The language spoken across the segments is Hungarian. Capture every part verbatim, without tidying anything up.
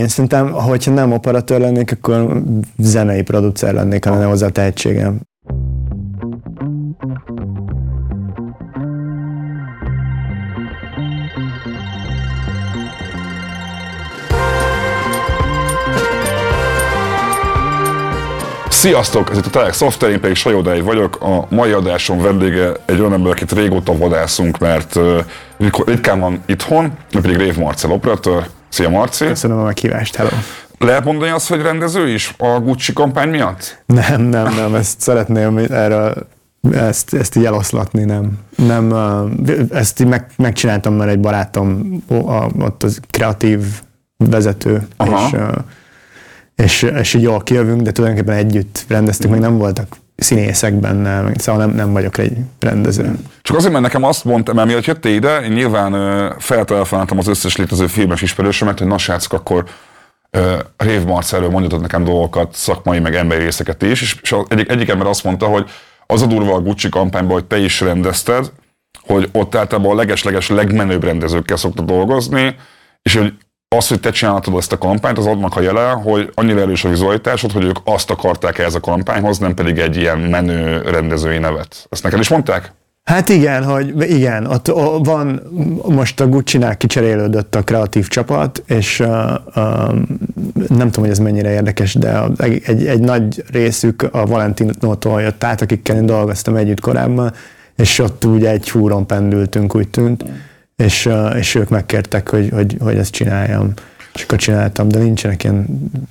Én szerintem, hogyha nem operatőr lennék, akkor zenei producer lennék, ha lenne hozzá a tehetségem. Sziasztok! Ez itt a Telex Softver, én pedig Sajódály vagyok. A mai adásom vendége egy olyan ember, akit régóta vadászunk, mert uh, ritkán van itthon, ő pedig Rév Marcell operatőr. Szia Marci! Köszönöm a meghívást, hello! Lehet mondani azt, hogy rendező is a Gucci kampány miatt? Nem, nem, nem, ezt szeretném erre, ezt, ezt így eloszlatni, nem. nem ezt így meg, megcsináltam már egy barátom, ott az kreatív vezető, és, és, és így jól kijövünk, de tulajdonképpen együtt rendeztük, még nem voltak színészek benne, szóval nem, nem vagyok egy rendező. Csak azért, mert nekem azt mondtam, mert mielőtt jöttél ide, én nyilván feltelefonáltam az összes létező filmes ismerősömet, hogy na srácok, akkor uh, Rév Marcellről mondjatott nekem dolgokat, szakmai, meg emberi részeket is, és, és egyik, egyik ember azt mondta, hogy az a durva a Gucci kampányban, hogy te is rendezted, hogy ott általában a leges-leges legmenőbb rendezőkkel szokta dolgozni, és hogy az, hogy te csinálhatod ezt a kampányt, az adnak a jele, hogy annyira erős a vizualitásod, hogy ők azt akarták ehhez a kampányhoz, nem pedig egy ilyen menő rendezői nevet. Ezt neked is mondták? Hát igen, hogy igen, ott van, most a Gucci-nál kicserélődött a kreatív csapat, és uh, um, nem tudom, hogy ez mennyire érdekes, de egy, egy nagy részük a Valentinótól jött át, akikkel én dolgoztam együtt korábban, és ott ugye egy húron pendültünk, úgy tűnt. És, és ők megkértek, hogy, hogy, hogy ezt csináljam. És akkor csináltam, de nincsenek ilyen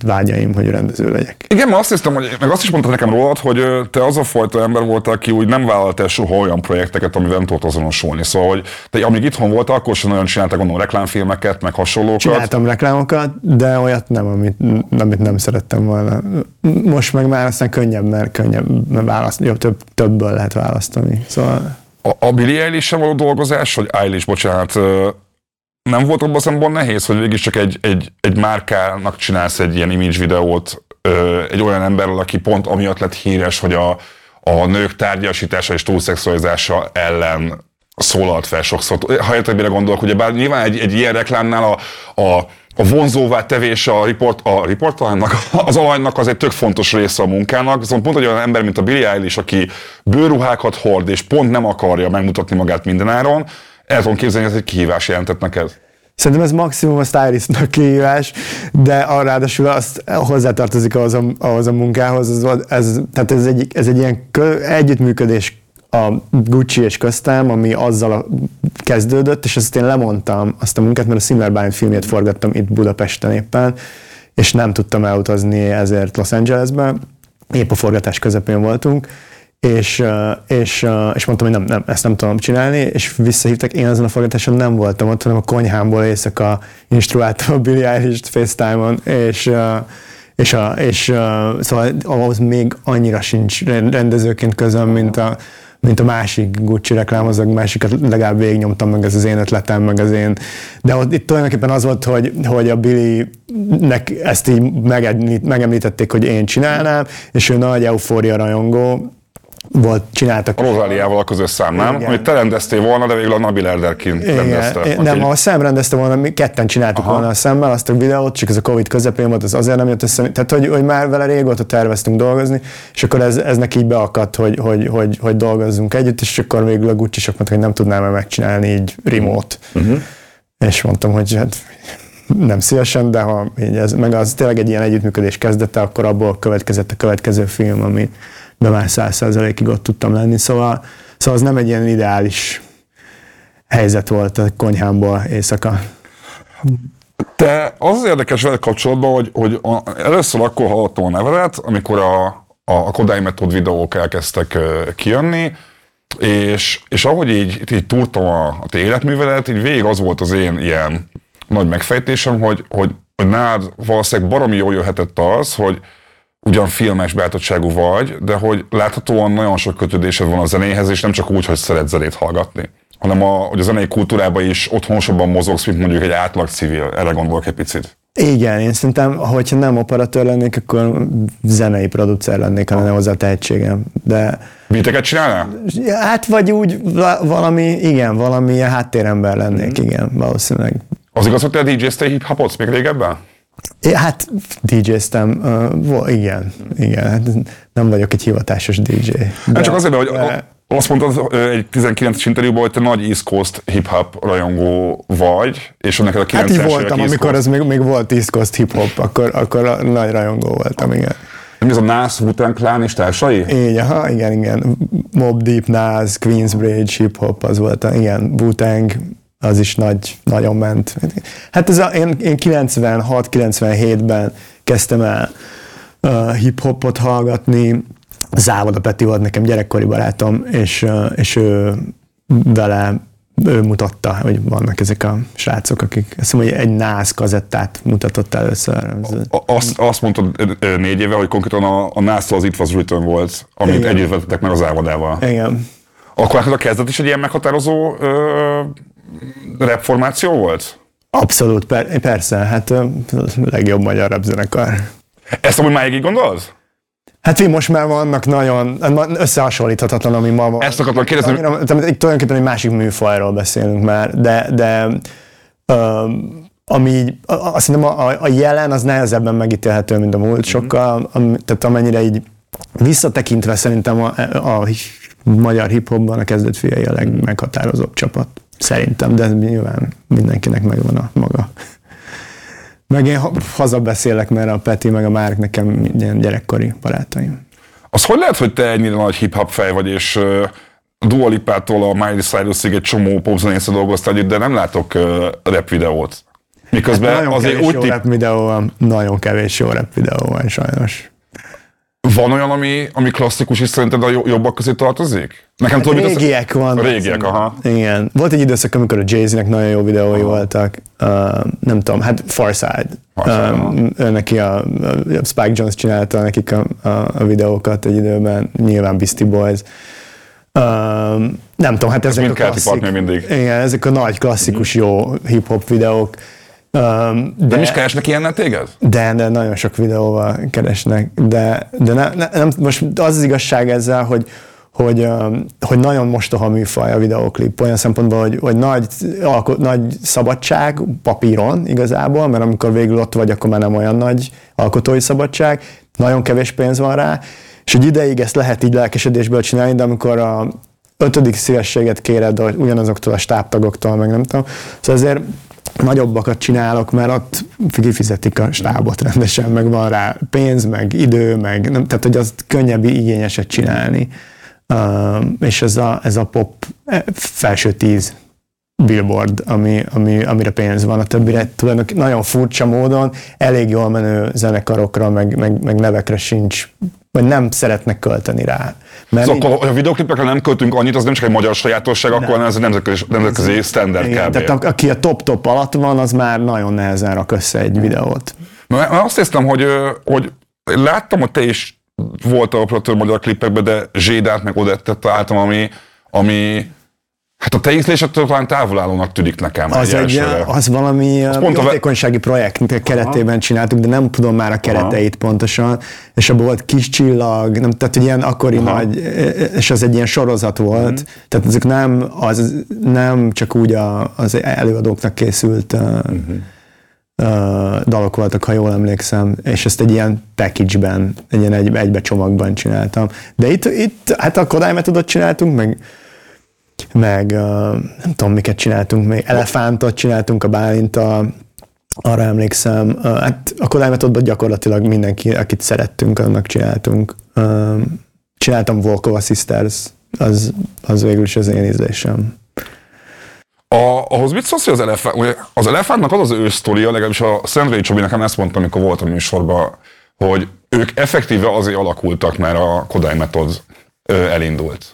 vágyaim, hogy rendező legyek. Igen, mert azt hiszem, hogy, meg azt is mondtad nekem rólad, hogy te az a fajta ember voltál, aki úgy nem vállalt el soha olyan projekteket, amivel nem tudott azonosulni. Szóval, hogy te amíg itthon voltál, akkor sem nagyon csináltál, gondolom, reklámfilmeket, meg hasonlókat. Csináltam reklámokat, de olyat nem, amit, amit nem szerettem volna. Most meg már aztán könnyebb, mert könnyebb, mert választ, jobb, több, többből lehet választani. Szóval... A Billie Eilish-sel való dolgozás, vagy Eilish, bocsánat, nem volt abban szemben nehéz, hogy végig csak egy, egy, egy márkának csinálsz egy ilyen image videót egy olyan emberrel, aki pont amiatt lett híres, hogy a, a nők tárgyasítása és túlszexualizása ellen szólalt fel sokszor. Ha értek, mire gondolok, ugye bár nyilván egy, egy ilyen reklámnál a, a A vonzóvá tevése a riport, a riportalanynak, az alanynak az egy tök fontos része a munkának, viszont pont egy olyan ember, mint a Billie Eilish, aki bőrruhákat hord, és pont nem akarja megmutatni magát mindenáron, el tudom képzelni, hogy ez egy kihívás jelentett neked. Szerintem ez maximum a stylistnak kihívás, de ráadásul azt hozzátartozik ahhoz a, ahhoz a munkához, ez, ez, tehát ez egy, ez egy ilyen kö, együttműködés a Gucci és köztem, ami azzal kezdődött, és azt én lemondtam azt a munkát, mert a Simler Bálint filmjét forgattam itt Budapesten éppen, és nem tudtam elutazni ezért Los Angelesbe. Épp a forgatás közepén voltunk, és, és, és mondtam, hogy nem, nem, ezt nem tudom csinálni, és visszahívtak, én azon a forgatáson nem voltam ott, hanem a konyhámból éjszaka instruáltam a Billie Eilish-t FaceTime-on, és... És, a, és a, szóval ahhoz még annyira sincs rendezőként közöm, mint a, mint a másik Gucci reklámhoz, másikat legalább végignyomtam, meg ez az én ötletem, meg az én... De ott, itt tulajdonképpen az volt, hogy, hogy a Billie-nek ezt így megemlítették, hogy én csinálnám, és ő nagy eufória rajongó volt, csináltak... A Rosaliával a közös szám, nem? Igen. Amit te rendeztél volna, de végül a Nabil Elderkin rendezte. Igen. Nem, a szám rendezte volna, mi ketten csináltuk Aha. volna a szemmel azt a videót, csak ez a Covid közepén volt, az azért nem jött össze. Tehát, hogy, hogy már vele régóta terveztünk dolgozni, és akkor ez, ez neki így beakadt, hogy, hogy, hogy, hogy dolgozzunk együtt, és akkor végül a Gucci-sok mondta, hogy nem tudnám megcsinálni így remote. Uh-huh. És mondtam, hogy hát... Nem szívesen, de ha így ez, meg az tényleg egy ilyen együttműködés kezdete, akkor abból következett a következő film, amit be már száz százalékig ott tudtam lenni. Szóval, szóval az nem egy ilyen ideális helyzet volt a konyhámból éjszaka. Te az az érdekes veled kapcsolatban, hogy, hogy a, először akkor hallottam a nevedet, amikor a, a, a Kodály Method videók elkezdtek kijönni, és, és ahogy így, így túrtam a, a te életművedet, így végig az volt az én ilyen nagy megfejtésem, hogy, hogy nád valószínűleg baromi jól jöhetett az, hogy ugyan filmes beállítottságú vagy, de hogy láthatóan nagyon sok kötődésed van a zenéhez, és nem csak úgy, hogy szeret zenét hallgatni, hanem a, hogy a zenei kultúrában is otthonosabban mozogsz, mint mondjuk egy átlag civil. Erre gondolok egy picit. Igen, én szerintem, hogyha nem operatőr lennék, akkor zenei producer lennék, ha lenne hozzá a tehetségem. De... Biteket csinálnál? Hát vagy úgy valami, igen, valami háttérember lennék, mm. igen, valószínűleg. Az igaz, hogy te dé jé-ztél hip-hopodsz még régebben? Hát dé jéztem, uh, igen, igen, nem vagyok egy hivatásos dé jé. De, csak azért, hogy de... azt mondtad egy tizenkilences interjúban, hogy te nagy East Coast hip-hop rajongó vagy, és ennek a kilences évek East Coast. Hát így voltam, amikor ez még, még volt East Coast hip-hop, akkor, akkor nagy rajongó voltam, igen. Nem ez a Nas, Wu-Tang Clan és társai? Így, aha, igen, igen. Mob Deep, Nas, Queensbridge, hip-hop, az volt, igen, Wu-Tang, az is nagy, nagyon ment. Hát ez a, én, én kilencvenhat-kilencvenhétben kezdtem el uh, hip-hopot hallgatni. Závada Peti volt nekem gyerekkori barátom, és, uh, és ő vele ő mutatta, hogy vannak ezek a srácok, akik, azt hiszem, hogy egy Nas kazettát mutatott először. Azt, azt mondtad négy éve, hogy konkrétan a, a Nas-tól az It Was Written volt, amit igen, együtt vettetek meg a Závadával. Igen. Akkor hát a kezdet is egy ilyen meghatározó ö, reformáció volt? Abszolút, per, persze, hát a legjobb magyar rapzenekar. Ezt amúgy máig így gondolod? Hát így most már vannak nagyon összehasonlíthatatlan, ami ma van. Ezt akartam kérdezni. Annyira, tehát tulajdonképpen egy másik műfajról beszélünk már, de, de um, ami, azt hiszem a, a jelen az nehezebben megítélhető, mint a múlt sokkal, am, tehát amennyire így visszatekintve szerintem a, a, a magyar hip-hopban a kezdett fiai a legmeghatározóbb csapat. Szerintem, de nyilván mindenkinek megvan a maga. Meg én hazabeszélek, mert a Peti meg a Márk nekem ilyen gyerekkori barátaim. Az hogy lehet, hogy te ennyire nagy hip-hop fej vagy, és uh, Dua Lipától a Miley Cyrusig egy csomó popzenésszel dolgoztál itt, de nem látok uh, rap videót. Miközben hát nagyon azért kevés úgy jó típ... rap videó van, nagyon kevés jó rap videó van sajnos. Van olyan, ami, ami klasszikus, és szerinted a jobbak közé tartozik? Nekem hát régiek az... vannak. Régiek, aha. Igen. Volt egy időszak, amikor a Jay-Znek nagyon jó videói aha. voltak. Uh, nem tudom, hát Far Side. Far Side uh, neki a, a Spike Jonze csinálta nekik a, a, a videókat egy időben. Nyilván Beastie Boys. Uh, nem tudom, hát ezek, ezek a klasszik... mindig. Igen, ezek a nagy klasszikus mm. jó hip-hop videók. Um, de, de mi is keresnek ilyennel téged? De, de nagyon sok videóval keresnek, de, de ne, ne, nem, most az az igazság ezzel, hogy, hogy, um, hogy nagyon mostoha műfaj a videóklip, olyan szempontból, hogy, hogy nagy, alko, nagy szabadság papíron igazából, mert amikor végül ott vagy, akkor már nem olyan nagy alkotói szabadság, nagyon kevés pénz van rá, és egy ideig ezt lehet így lelkesedésből csinálni, de amikor a ötödik szívességet kéred ugyanazoktól a stábtagoktól, meg nem tudom, szóval azért nagyobbakat csinálok, mert ott kifizetik a stábot rendesen, meg van rá pénz, meg idő, meg nem, tehát hogy az könnyebb igényeset csinálni. Uh, és ez a, ez a pop felső tíz billboard, ami, ami, amire pénz van, a többire tulajdonképpen nagyon furcsa módon elég jól menő zenekarokra, meg, meg, meg nevekre sincs, vagy nem szeretnek költeni rá. Mert szóval így, akkor, ha a videoklipekre nem költünk annyit, az nem csak egy magyar sajátosság, nem. Akkor hanem ez egy nemzetközi, nemzetközi standard kb. Tehát a, aki a top-top alatt van, az már nagyon nehezen rak össze egy videót. Na, azt hiszem, hogy, hogy láttam, hogy te is voltál operatőr magyar klipekben, de Zsédát meg Odettet találtam, ami, ami hát a te ízlésettől talán távolállónak tűnik nekem. Az, egy, az valami az a jótékonysági ve... projekt keretében aha. csináltuk, de nem tudom már a kereteit aha. pontosan, és abban volt Kis Csillag, nem, tehát hogy ilyen akkori aha. nagy, és az egy ilyen sorozat volt, hmm. tehát ezek nem, az, nem csak úgy a, az előadóknak készült hmm. uh, dalok voltak, ha jól emlékszem, és ezt egy ilyen package-ben, egy ilyen egy, egybe csomagban csináltam. De itt, itt hát a Kodály Methodot csináltunk, meg meg uh, nem tudom, miket csináltunk még, Elefántot csináltunk a Bálinttal, arra emlékszem, uh, hát a Kodály Methodban gyakorlatilag mindenki, akit szerettünk, annak csináltunk. Uh, csináltam Volkova Sisters, az, az végül is az én ízlésem. A, ahhoz mit szólsz, hogy az, elefánt, az Elefántnak az az ő sztoria, legalábbis a Szendrei Csobi nekem ezt mondta, amikor volt a műsorban, hogy ők effektíve azért alakultak, mert a Kodály Method elindult.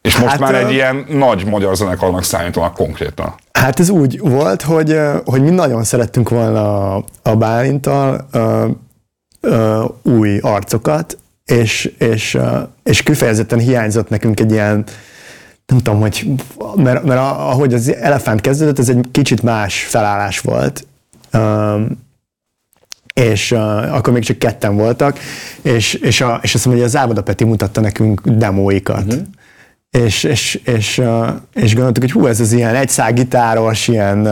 És most hát, már egy ilyen nagy magyar zenekarnak számítanak konkrétan. Hát ez úgy volt, hogy, hogy mi nagyon szerettünk volna a Bálinttal ö, ö, új arcokat, és, és, és kifejezetten hiányzott nekünk egy ilyen, nem tudom, hogy, mert, mert ahogy az Elefánt kezdődött, ez egy kicsit más felállás volt. Ö, és uh, akkor még csak ketten voltak, és, és, a, és azt mondom, hogy a Závada Peti mutatta nekünk demóikat. Uh-huh. És, és, és, és gondoltuk, hogy hú, ez az ilyen egyszággitáros, ilyen,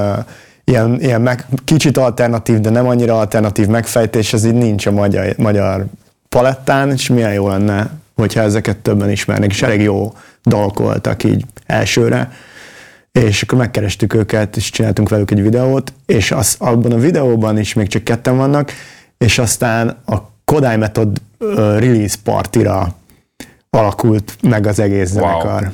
ilyen, ilyen meg, kicsit alternatív, de nem annyira alternatív megfejtés, ez így nincs a magyar, magyar palettán, és milyen jó lenne, hogyha ezeket többen ismernek, és elég jó dalok voltak így elsőre, és akkor megkerestük őket, és csináltunk velük egy videót, és az, abban a videóban is még csak ketten vannak, és aztán a Kodály Method uh, release partira alakult meg az egész wow. zenekar,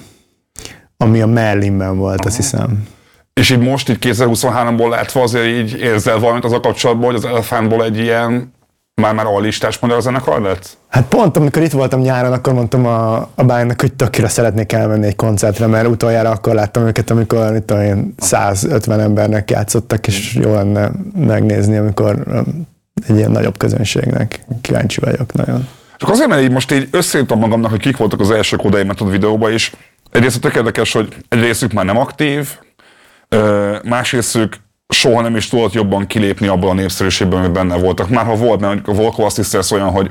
ami a Merlinben volt, Aha. azt hiszem. És így most, így kétezer-huszonháromból látva azért így érzel valamit az a kapcsolatban, hogy az Elefántból egy ilyen már-már allistás magyar zenekar lett? Hát pont amikor itt voltam nyáron, akkor mondtam a, a bánynak, hogy tökére szeretnék elmenni egy koncertre, mert utoljára akkor láttam őket, amikor itt olyan százötven embernek játszottak, és jó lenne megnézni, amikor egy ilyen nagyobb közönségnek. Kíváncsi vagyok nagyon. Csak azért, mert így most így összeírtam magamnak, hogy kik voltak az első Kodály Method videóban is. Egyrészt tök érdekes, hogy egy részük már nem aktív, másrésztük soha nem is tudott jobban kilépni abban a népszerűségben, amiben benne voltak. Már ha volt, mert a Volkova Sisters olyan, hogy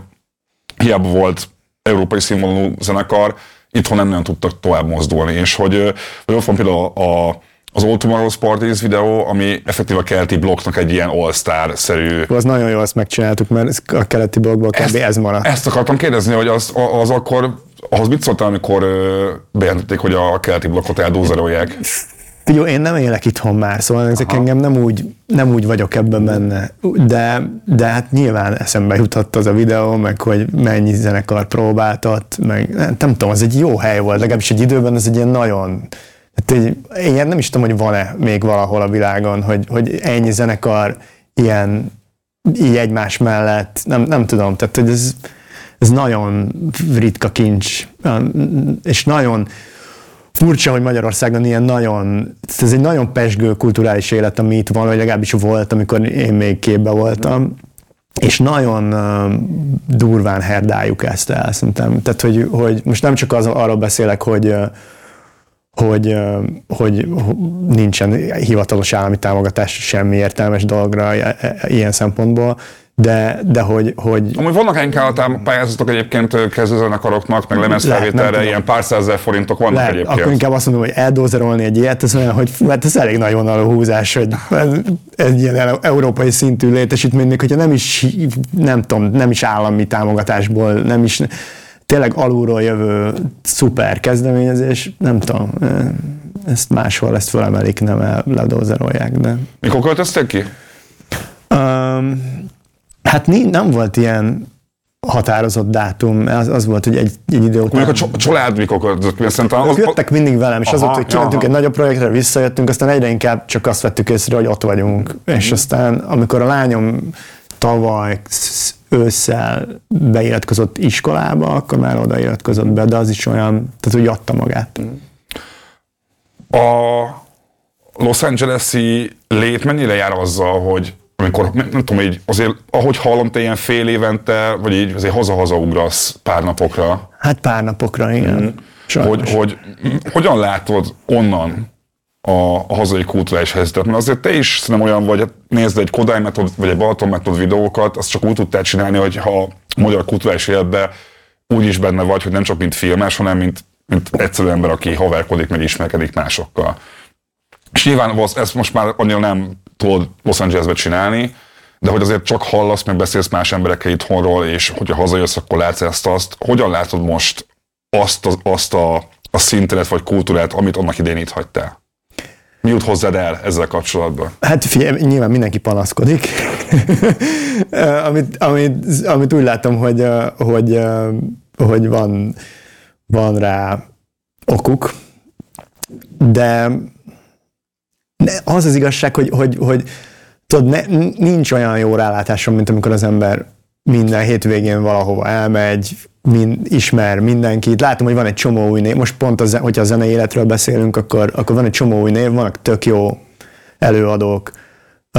hiába volt európai színvonalú zenekar, itthon nem nagyon tudtak tovább mozdulni. És hogy, hogy ott van például a, a, az All Tomorrow's Parties videó, ami effektív a Keleti Blokknak egy ilyen all-star-szerű... Az nagyon jól, ezt megcsináltuk, mert a Keleti Blokkból kb. Ez maradt. Ezt akartam kérdezni, hogy az, az akkor, ahhoz mit szóltál, amikor bejelentették, hogy a Keleti Blokkot eldózerolják? Jó, én nem élek itthon már, szóval ezek engem nem úgy, nem úgy vagyok ebben benne, de, de hát nyilván eszembe juthat az a videó, meg hogy mennyi zenekar próbáltat, meg nem, nem tudom, az egy jó hely volt, legalábbis egy időben ez egy ilyen nagyon, hát egy, én nem is tudom, hogy van-e még valahol a világon, hogy, hogy ennyi zenekar ilyen, így egymás mellett, nem, nem tudom, tehát hogy ez, ez nagyon ritka kincs, és nagyon furcsa, hogy Magyarországon ilyen nagyon, ez egy nagyon pezsgő kulturális élet, ami itt van, vagy legalábbis volt, amikor én még képbe voltam, és nagyon uh, durván herdáljuk ezt el, szerintem. Tehát, hogy, hogy most nem csak az, arról beszélek, hogy, hogy, hogy, hogy nincsen hivatalos állami támogatás semmi értelmes dolgra ilyen szempontból, de, de hogy, hogy... Amúgy vannak en ká á pályázatok egyébként kezdőzenekaroknak, meg lemezfelvételre, ilyen pár százezer forintok vannak lehet, egyébként. Akkor inkább azt mondom, hogy eldózerolni egy ilyet, ez olyan, hogy mert ez elég nagy vonalú húzás, hogy egy ilyen európai szintű létesítménynek, hogyha nem is, nem tudom, nem is állami támogatásból, nem is tényleg alulról jövő szuper kezdeményezés, nem tudom, ezt máshol ezt fölemelik, nem el, ledózerolják, de... Mikor költöztek ki? Um, Hát nem volt ilyen határozott dátum, az, az volt, hogy egy, egy idő után... Mondjuk a család mikor költözött? Ők jöttek mindig velem, és aha, az volt, hogy kimentünk egy nagyobb projektre, visszajöttünk, aztán egyre inkább csak azt vettük észre, hogy ott vagyunk. Mm. És aztán, amikor a lányom tavaly ősszel beiratkozott iskolába, akkor már oda iratkozott be, de az is olyan, tehát úgy adta magát. A Los Angeles-i lét mennyire jár azzal, hogy amikor, nem tudom, így azért, ahogy hallom, te ilyen fél évente, vagy így azért haza-haza ugrasz pár napokra. Hát pár napokra, igen. Hogy, hogy hogyan látod onnan a, a hazai kulturális helyzetet? Mert azért te is szerintem olyan vagy, nézd egy Kodály Method, vagy egy Balaton Method videókat, azt csak úgy tudtál csinálni, hogyha a magyar kulturális életben úgy is benne vagy, hogy nem csak mint filmes, hanem mint, mint egyszerű ember, aki haverkodik, meg ismerkedik másokkal. És nyilván ezt most már annyira nem tudod Los Angelesbe csinálni, de hogy azért csak hallasz, meg beszélsz más emberekkel itthonról, és hogyha hazajössz, akkor látsz ezt, azt. Hogyan látod most azt, az, azt a, a szintet vagy kultúrát, amit annak idén itt hagytál? Mi jut hozzád el ezzel kapcsolatban? Hát figyelj, nyilván mindenki panaszkodik. amit, amit, amit úgy látom, hogy, hogy, hogy van, van rá okuk, de az az igazság, hogy, hogy, hogy tudod, ne, nincs olyan jó rálátásom, mint amikor az ember minden hétvégén valahova elmegy, min, ismer mindenkit. Látom, hogy van egy csomó új név. Most pont, az, hogyha a zenei életről beszélünk, akkor, akkor van egy csomó új név, vannak tök jó előadók.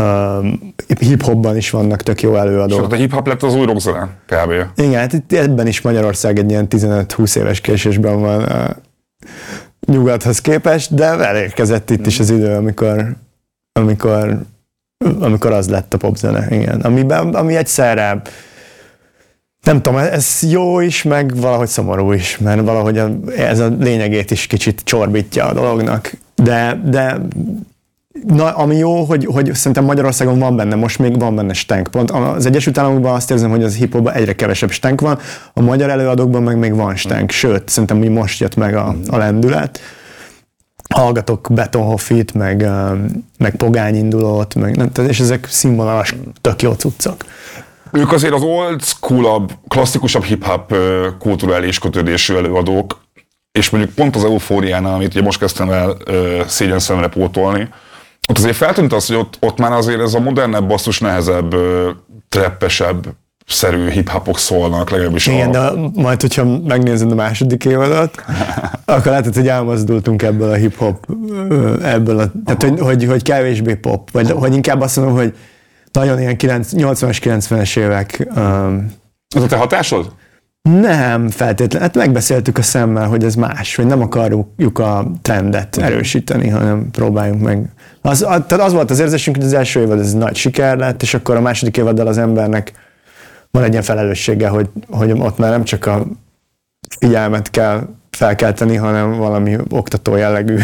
Um, hip-hopban is vannak tök jó előadók. És a hip-hop lett az új rockzene kb. Igen, hát ebben is Magyarország egy ilyen tizenöt-húsz éves késésben van nyugathoz képest, de elérkezett itt is az idő, amikor, amikor, amikor az lett a popzene, igen. Amiben, ami egyszerre, nem tudom, ez jó is, meg valahogy szomorú is, mert valahogy a, ez a lényegét is kicsit csorbítja a dolognak, de, de Na, ami jó, hogy, hogy szerintem Magyarországon van benne, most még van benne stánk. Pont az Egyesült Államokban azt érzem, hogy az hip-hopban egyre kevesebb stánk van, a magyar előadókban meg még van stánk. Sőt, szerintem mi most jött meg a, a lendület. Hallgatok Betonhoffit, meg, meg Pogányindulót, meg, és ezek színvonalas, tök jó cuccok. Ők azért az old school-abb, klasszikusabb hip-hop kulturális kötődésű előadók, és mondjuk pont az Eufóriánál, amit ugye most kezdtem el szégyen szemre pótolni, ott azért feltűnt az, hogy ott, ott már azért ez a modernebb, basszus nehezebb, treppesebb szerű hip-hopok szólnak, legalábbis igen, a... de majd, hogyha megnézed a második évadat, akkor látod, hogy elmozdultunk ebből a hip-hop, ebből a... Tehát, hogy, hogy, hogy kevésbé pop, vagy hogy inkább azt mondom, hogy nagyon ilyen nyolcvanas, kilencvenes évek... Um... Ez a te hatásod? Nem feltétlenül. Hát megbeszéltük a szemmel, hogy ez más, hogy nem akarjuk a trendet erősíteni, hanem próbáljunk meg. Az, az, az volt az érzésünk, hogy az első évad ez nagy siker lett, és akkor a második évaddal az embernek van egy ilyen felelőssége, hogy, hogy ott már nem csak a figyelmet kell felkelteni, hanem valami oktató jellegű.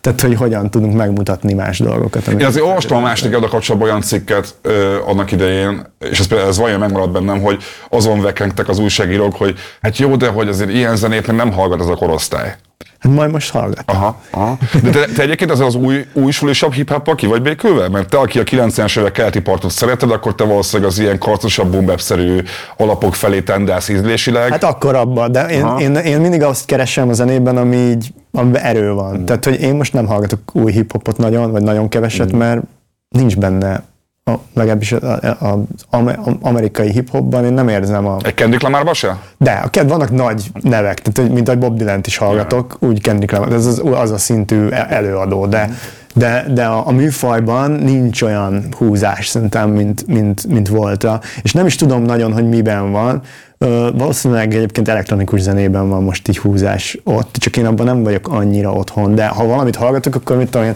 Tehát, hogy hogyan tudunk megmutatni más dolgokat. Én azért olvastam a második évadra kapcsolatban olyan cikket ö, annak idején, és ez, ez vajon megmaradt bennem, hogy azon vekengtek az újságírók, hogy hát jó, de hogy azért ilyen zenét nem hallgat ez a korosztály. Hát majd most hallgat. Aha, aha. De te, te egyébként azért az új, újsulisabb hip-hop-a ki vagy békülve? Mert te, aki a kilencvenes évek keleti partot szereted, akkor te valószínűleg az ilyen karcosabb, boom-bap-szerű alapok felé tendálsz ízlésileg. Hát akkor abban, de én, én, én mindig azt keresem a zenében, ami így, amiben erő van. Mm. Tehát, hogy én most nem hallgatok új hip-hopot nagyon, vagy nagyon keveset, mm. mert nincs benne. A, legalábbis az amerikai hip-hopban én nem érzem a... Egy Kendrick Lamárban se? De, a ked, vannak nagy nevek, tehát, mint ahogy Bob Dylan-t is hallgatok, yeah. úgy Kendrick Lamar, ez az, az a szintű előadó, de, de, de a, a műfajban nincs olyan húzás szerintem, mint, mint, mint volt. És nem is tudom nagyon, hogy miben van. Ö, valószínűleg egyébként elektronikus zenében van most így húzás ott, csak én abban nem vagyok annyira otthon, de ha valamit hallgatok, akkor mit tudom,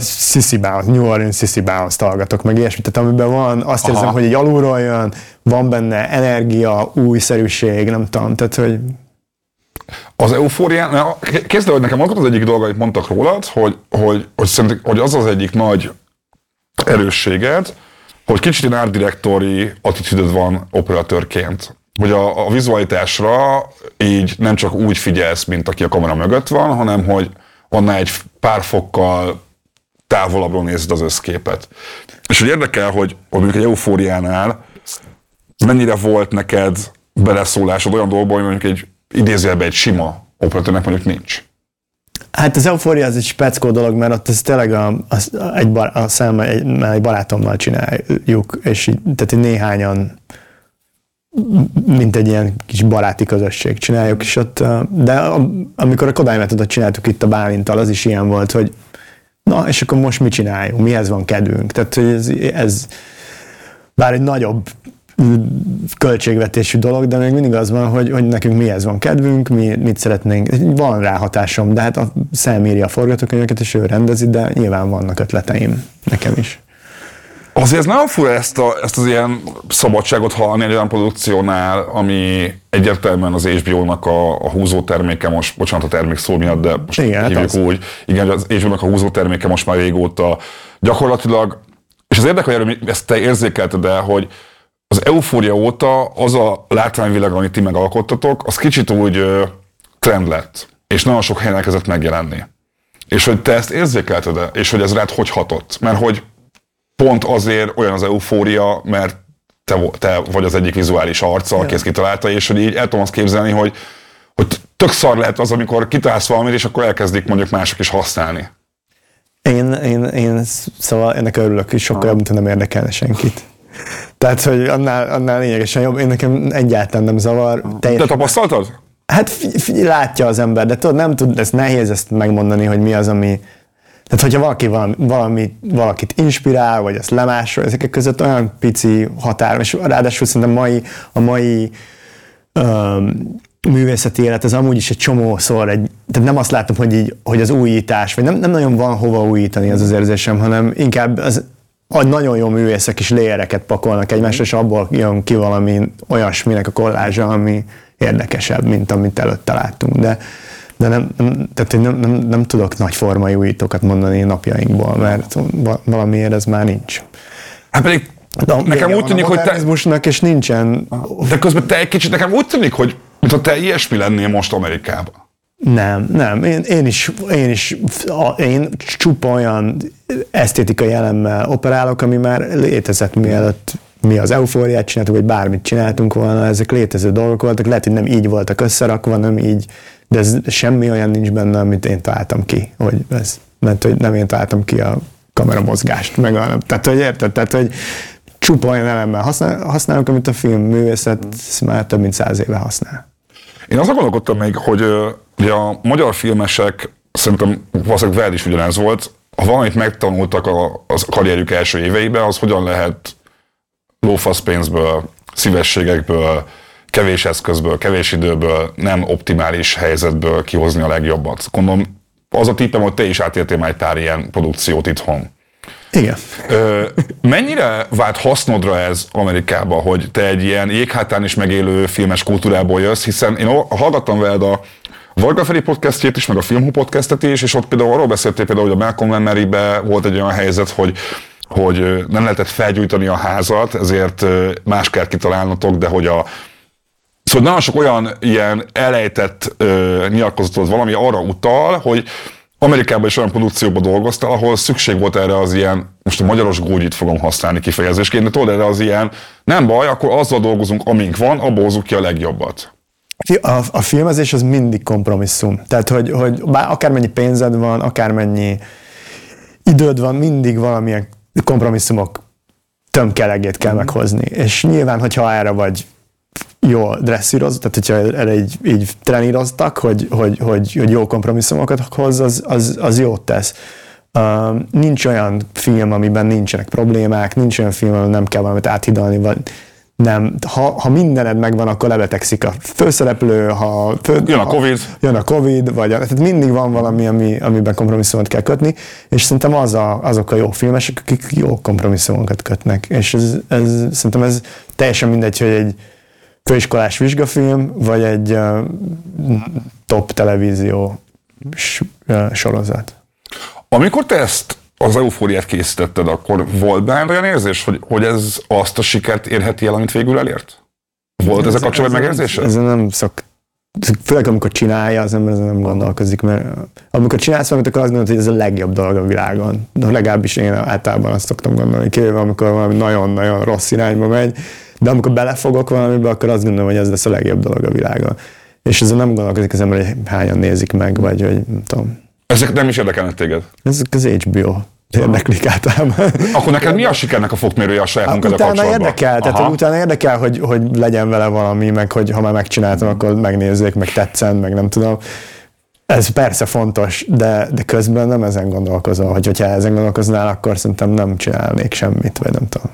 Sissy Bounce, New Order Sissy Bounce-t hallgatok, meg ilyesmit, tehát amiben van, azt érzem, aha. hogy egy alulról jön, van benne energia, újszerűség, nem tudom, tehát, hogy... Az Eufórián, kezdve, hogy nekem az egyik dolga, amit mondtak rólad, hogy, hogy, hogy, hogy az az egyik nagy erősséged, hogy kicsit ilyen art directory attitűdöd van operatőrként. Hogy a, a vizualitásra így nem csak úgy figyelsz, mint aki a kamera mögött van, hanem hogy annál egy pár fokkal távolabbról nézd az összképet. És hogy érdekel, hogy mondjuk egy Eufóriánál mennyire volt neked beleszólásod olyan dolgokban, hogy mondjuk egy idézőjelben egy sima operatőrnek mondjuk nincs. Hát az Eufória az egy speckó dolog, mert ott ez tényleg a, a, egy bar, a szám, egy, már egy barátommal csináljuk, és így, tehát így néhányan mint egy ilyen kis baráti közösség csináljuk, és ott, de amikor a Kodály Methodot csináltuk itt a Bálinttal, az is ilyen volt, hogy na, és akkor most mit csináljunk, mihez van kedvünk, tehát ez, ez bár egy nagyobb költségvetésű dolog, de még mindig az van, hogy, hogy nekünk mihez van kedvünk, mi, mit szeretnénk, van rá hatásom, de hát a Szem írja a forgatókönyveket, és ő rendezi, de nyilván vannak ötleteim nekem is. Azért ez nagyon fura ezt, a, ezt az ilyen szabadságot hallani egy olyan produkciónál, ami egyértelműen az há bé ó-nak a, a húzóterméke most, bocsánat a termék szó miatt, de most igen, hívjuk hát úgy, igen, az há bé ó-nak a húzóterméke most már régóta gyakorlatilag, és az érdekel, hogy erről ezt te érzékelted el, hogy az Eufória óta az a látványvilág, amit ti megalkottatok, az kicsit úgy trend lett, és nagyon sok helyen elkezdett megjelenni. És hogy te ezt érzékelted el, és hogy ez rád hogy hatott, mert hogy pont azért olyan az Eufória, mert te, te vagy az egyik vizuális arca, aki ezt kitalálta, és hogy így el tudom azt képzelni, hogy, hogy tök szar lehet az, amikor kitálsz valamit, és akkor elkezdik mondjuk mások is használni. Én, én, én szóval ennek örülök, és sokkal jobb, mint nem érdekelne senkit. Tehát, hogy annál, annál lényegesen jobb. Én nekem egyáltalán nem zavar. Teljesen. Te tapasztaltad? Hát fi, fi, látja az ember, de tudod, nem tud, ez nehéz ezt megmondani, hogy mi az, ami... Tehát, hogyha valaki valami, valami, valakit inspirál, vagy ezt lemásol, ezek között olyan pici határ, és ráadásul szerintem mai, a mai um, művészeti élet az amúgy is egy csomószor, egy, tehát nem azt látom, hogy, így, hogy az újítás, vagy nem, nem nagyon van hova újítani az az érzésem, hanem inkább az, a nagyon jó művészek is léjereket pakolnak egymásra, és abból jön ki valami olyasminek a kollázsa, ami érdekesebb, mint amit előtte láttunk. De, de nem, nem, tehát nem, nem, nem tudok nagy formai újítókat mondani napjainkból, mert valamiért ez már nincs. Hát pedig de nekem úgy tűnik, hogy te... és nincsen... De közben te egy kicsit, nekem úgy tűnik, hogy mintha te ilyesmi lennél most Amerikában. Nem, nem. Én, én is, én is a, én csupa olyan esztétikai elemmel operálok, ami már létezett, mielőtt mi az Eufóriát csináltuk, vagy bármit csináltunk volna, ezek létező dolgok voltak, lehet, hogy nem így voltak összerakva, nem így, de ez, semmi olyan nincs benne, amit én találtam ki, hogy ez, mert hogy nem én találtam ki a kameramozgást, meg a, tehát hogy érted, tehát hogy csupa olyan elemmel használ, használunk, amit a filmművészet már több mint száz éve használ. Én azt gondolkodtam még, hogy ugye a magyar filmesek, szerintem valószínűleg veled is ugyanez volt, ha valamit megtanultak a, a karrierjük első éveiben, az hogyan lehet lófasz pénzből, szívességekből, kevés eszközből, kevés időből, nem optimális helyzetből kihozni a legjobbat. Gondolom, az a tippem, hogy te is átértél már egy pár ilyen produkciót itthon. Igen. Ö, mennyire vált hasznodra ez Amerikában, hogy te egy ilyen jéghátán is megélő filmes kultúrából jössz, hiszen én hallgattam veled a Varga Feri podcastjét is, meg a Filmhu podcastet is, és ott például arról beszéltél például, hogy a Malcolm and Maryben volt egy olyan helyzet, hogy, hogy nem lehetett felgyújtani a házat, ezért más kell kitalálnotok, de hogy a... Szóval nagyon sok olyan ilyen elejtett ö, nyilatkozatod valami arra utal, hogy Amerikában is olyan produkcióban dolgoztál, ahol szükség volt erre az ilyen, most a magyaros gógyit fogom használni kifejezésként, de tudod, erre az ilyen, nem baj, akkor azzal dolgozunk, amink van, abból hozzuk ki a legjobbat. A, a filmezés az mindig kompromisszum. Tehát, hogy, hogy bár akármennyi pénzed van, akármennyi időd van, mindig valamilyen kompromisszumok tömkelegét kell meghozni. És nyilván, hogyha erre vagy jól dresszíroz, tehát hogyha erre így, így treníroztak, hogy, hogy, hogy, hogy jó kompromisszumokat hoz, az, az, az jót tesz. Uh, nincs olyan film, amiben nincsenek problémák, nincs olyan film, amiben nem kell valamit áthidalni, vagy nem. Ha, ha mindened megvan, akkor lebetegszik a főszereplő, ha... Fő, jön a Covid. Ha, jön a Covid, vagy... Tehát mindig van valami, ami, amiben kompromisszumot kell kötni, és szerintem az a, azok a jó filmesek, akik jó kompromisszumokat kötnek. És ez, ez, szerintem ez teljesen mindegy, hogy egy főiskolás vizsgafilm, vagy egy uh, top televízió uh, sorozat. Amikor te ezt az Eufóriát készítetted, akkor volt benne olyan érzés, hogy, hogy ez azt a sikert érheti el, amit végül elért? Volt ezzel kapcsolatban megérzése? Ez nem szok... Főleg amikor csinálja, az ember nem gondolkozik, mert amikor csinálsz valamit, akkor azt gondolod, hogy ez a legjobb dolog a világon. De legalábbis én általában azt szoktam gondolni, kivéve amikor valami nagyon-nagyon rossz irányba megy, de amikor belefogok valamibe, akkor azt gondolom, hogy ez lesz a legjobb dolog a világon. És ezzel nem gondolkozik az ember, hogy hányan nézik meg, vagy hogy nem tudom. Ezek nem is érdekelnek téged? Ezek az há bé o érdeklik általában. Akkor neked mi a sikernek a fokmérője a saját munkád a kapcsolatban? Utána érdekel, tehát utána érdekel, hogy, hogy legyen vele valami, meg hogy ha már megcsináltam, akkor megnézzék, meg tetszen, meg nem tudom. Ez persze fontos, de, de közben nem ezen gondolkozol, hogy hogyha ezen gondolkoznál, akkor szerintem nem csinálnék semmit, vagy nem tudom.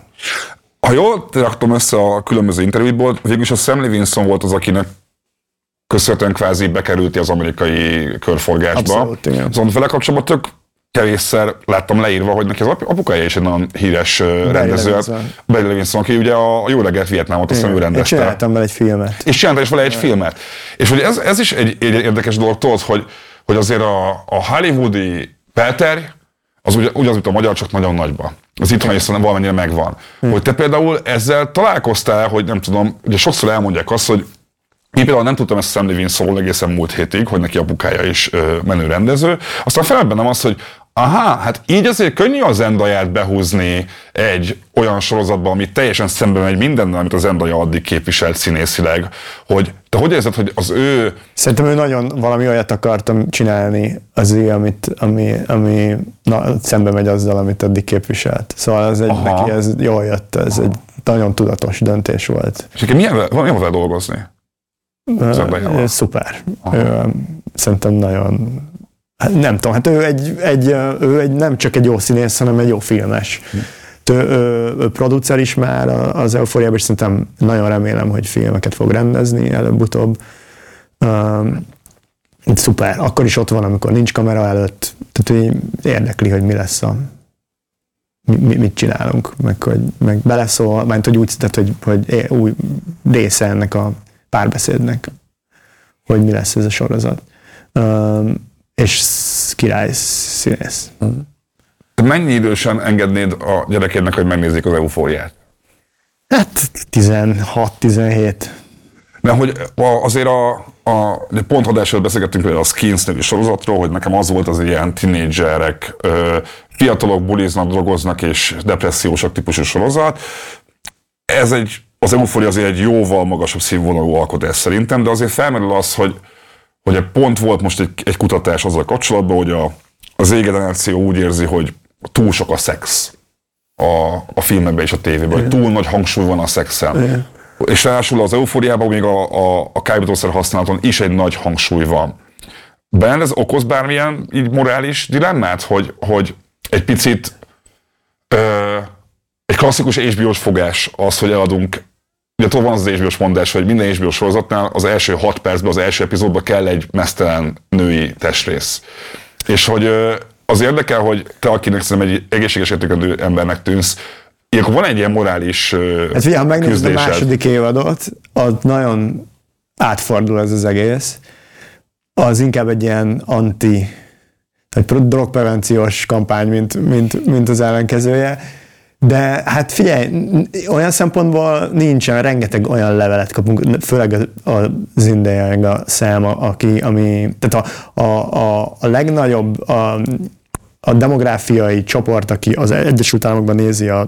Ha jól raktam össze a különböző interjúból, végülis a Sam Levinson volt az, akinek köszönhetően kvázi bekerülti az amerikai körforgásba. Abszolút, igen. Szóval vele kapcsolatban tök kevésszer láttam leírva, hogy neki az apukája is egy nagyon híres rendező. Barry Levinson, aki ugye a Jó reggelt Vietnámot azt hiszem ő rendezte. És csináltam vele egy filmet. És csináltam is vele egy filmet. És hogy ez, ez is egy, egy érdekes dolog, tudod, hogy, hogy azért a, a hollywoodi Péter az ugyanaz, ugyan, mint a magyar, csak nagyon nagyban. Az itthon is valamennyire megvan. Hmm. Hogy te például ezzel találkoztál, hogy nem tudom, ugye sokszor elmondják azt, hogy én például nem tudtam ezt Sam Levinsonról egészen múlt hétig, hogy neki apukája is ö, menő rendező. Aztán felett bennem az, hogy aha, hát így azért könnyű a Zendaját behúzni egy olyan sorozatba, ami teljesen szembe megy mindennel, amit a Zendaja addig képviselt színészileg. Hogy te hogy érzed, hogy az ő... Szerintem ő nagyon valami olyat akartam csinálni azért, amit, ami, ami na, szembe megy azzal, amit addig képviselt. Szóval ez egy, neki ez jól jött, ez aha. Egy nagyon tudatos döntés volt. És nekem milyen, milyen vele dolgozni? Zendajával. Szuper. Aha. Szerintem nagyon... Nem tudom, hát ő egy, egy, ő egy nem csak egy jó színész, hanem egy jó filmes. Ő, ő, ő producer is már az Eufóriában, és szerintem nagyon remélem, hogy filmeket fog rendezni előbb-utóbb. Um, szuper, akkor is ott van, amikor nincs kamera előtt. Tehát érdekli, hogy mi lesz a... Mi, mit csinálunk, meg hogy meg beleszól, mert hogy úgy, tehát, hogy, hogy új része ennek a párbeszédnek, hogy mi lesz ez a sorozat. Um, és király színész. Mennyi idősen engednéd a gyerekednek, hogy megnézzék az Eufóriát? Hát tizenhat-tizenhét. Mert hogy azért a, a pont adásról beszélgettünk a Skins nevű sorozatról, hogy nekem az volt az ilyen tínédzserek, fiatalok buliznak, drogoznak és depressziósak típusú sorozat. Ez egy, az Eufória azért egy jóval magasabb színvonalú alkotás szerintem, de azért felmerül az, hogy Ugye pont volt most egy, egy kutatás azzal kapcsolatban, hogy a, az Z-generáció úgy érzi, hogy túl sok a szex a, a filmekben és a tévében, hogy túl nagy hangsúly van a szexen. Igen. És ráadásul az Eufóriában még a, a, a kábítószer használaton is egy nagy hangsúly van. Benne ez okoz bármilyen így morális dilemmát, hogy, hogy egy picit ö, egy klasszikus há bé ó-s fogás az, hogy eladunk. Ugye tovább van az há bé ó-s mondás, hogy minden há bé ó-s sorozatnál az első hat percben, az első epizódban kell egy mesztelen női testrész. És hogy az érdekel, hogy te, akinek szerintem egy egészséges értékű embernek tűnsz, ilyenkor van egy ilyen morális küzdésed. Hát ugye, ha megnézed a második évadot, az nagyon átfordul ez az egész. Az inkább egy ilyen anti, egy drogprevenciós kampány, mint, mint, mint az ellenkezője. De hát figyelj, olyan szempontból nincsen, rengeteg olyan levelet kapunk, főleg az indiaiak a száma, aki, ami, tehát a, a, a, a legnagyobb, a, a demográfiai csoport, aki az Egyesült Államokban nézi a,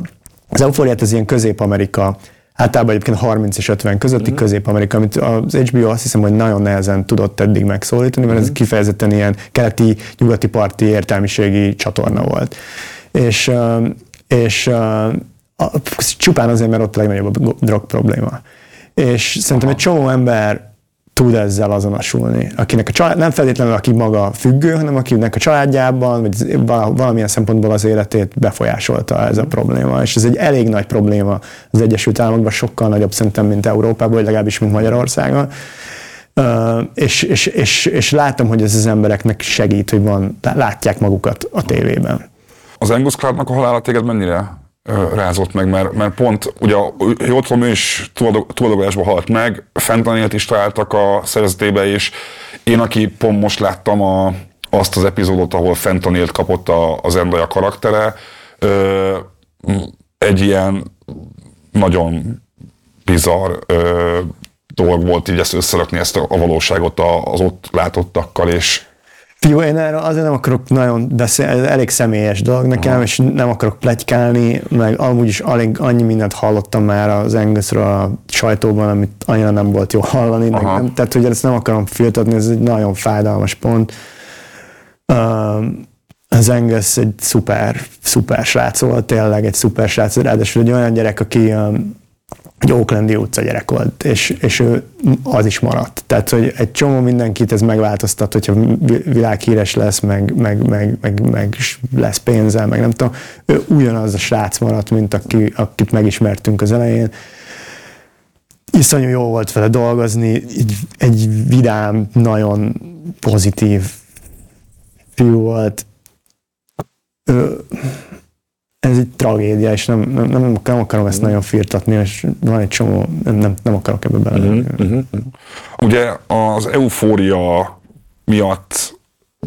az Eufóriát, az ilyen Közép-Amerika, általában egyébként harminc és ötven közötti mm. Közép-Amerika, amit az há bé ó azt hiszem, hogy nagyon nehezen tudott eddig megszólítani, mert mm. ez kifejezetten ilyen keleti-nyugati parti értelmiségi csatorna volt. És... és uh, a, csupán azért, mert ott a legnagyobb a drog probléma. És szerintem egy csomó ember tud ezzel azonosulni, akinek a család, nem feltétlenül aki maga függő, hanem akinek a családjában, vagy valamilyen szempontból az életét befolyásolta ez a probléma. És ez egy elég nagy probléma az Egyesült Államokban, sokkal nagyobb szerintem, mint Európában, vagy legalábbis, mint Magyarországon. Uh, és, és, és, és látom, hogy ez az embereknek segít, hogy van, látják magukat a tévében. Az Angus Clarknak a halála téged mennyire ö, rázott meg? Mert, mert pont, ugye jól tudom, ő is túladagolásba halt meg, fentanylt is találtak a szervezetébe is. Én, aki pont most láttam a, azt az epizódot, ahol fentanylt kapott a, az Zendaya karaktere, ö, egy ilyen nagyon bizarr ö, dolog volt így ezt összerakni, ezt a, a valóságot az ott látottakkal, és jó, én erről azért nem akarok nagyon, de ez elég személyes dolog nekem, aha, és nem akarok pletykálni, meg amúgy is alig annyi mindent hallottam már az Angusról a sajtóban, amit annyira nem volt jó hallani, meg nem, tehát hogy ezt nem akarom filtatni, ez egy nagyon fájdalmas pont. Um, az Angus egy szuper, szuper srác volt, tényleg egy szuper srác, ráadásul egy olyan gyerek, aki um, egy aucklandi utca gyerek volt, és, és ő az is maradt. Tehát, hogy egy csomó mindenkit ez megváltoztat, hogyha világhíres lesz, meg, meg, meg, meg, meg lesz pénzzel, meg nem tudom. Ő ugyanaz a srác maradt, mint aki, akit megismertünk az elején. Iszonyú jó volt vele dolgozni, egy, egy vidám, nagyon pozitív fiú volt. Ő, ez egy tragédia, és nem, nem, nem, nem akarom ezt nagyon firtatni, és van egy csomó, nem, nem akarok ebbe bele. Uh-huh, uh-huh. Ugye az Eufória miatt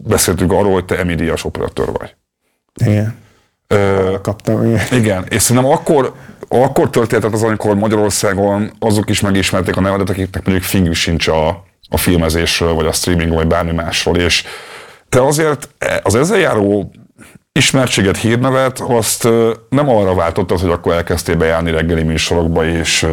beszéltünk arról, hogy te emídiás operatőr vagy. Igen. Ö, Kaptam, igen. Igen, és szerintem akkor, akkor történetet az, amikor Magyarországon azok is megismerték a nevedet, akiknek mondjuk fingű sincs a, a filmezésről, vagy a streamingről, vagy bármi másról, és te azért az ezzel járó ismertséget, hírnevet, azt nem arra váltottad, hogy akkor elkezdtél bejárni reggeli műsorokba és,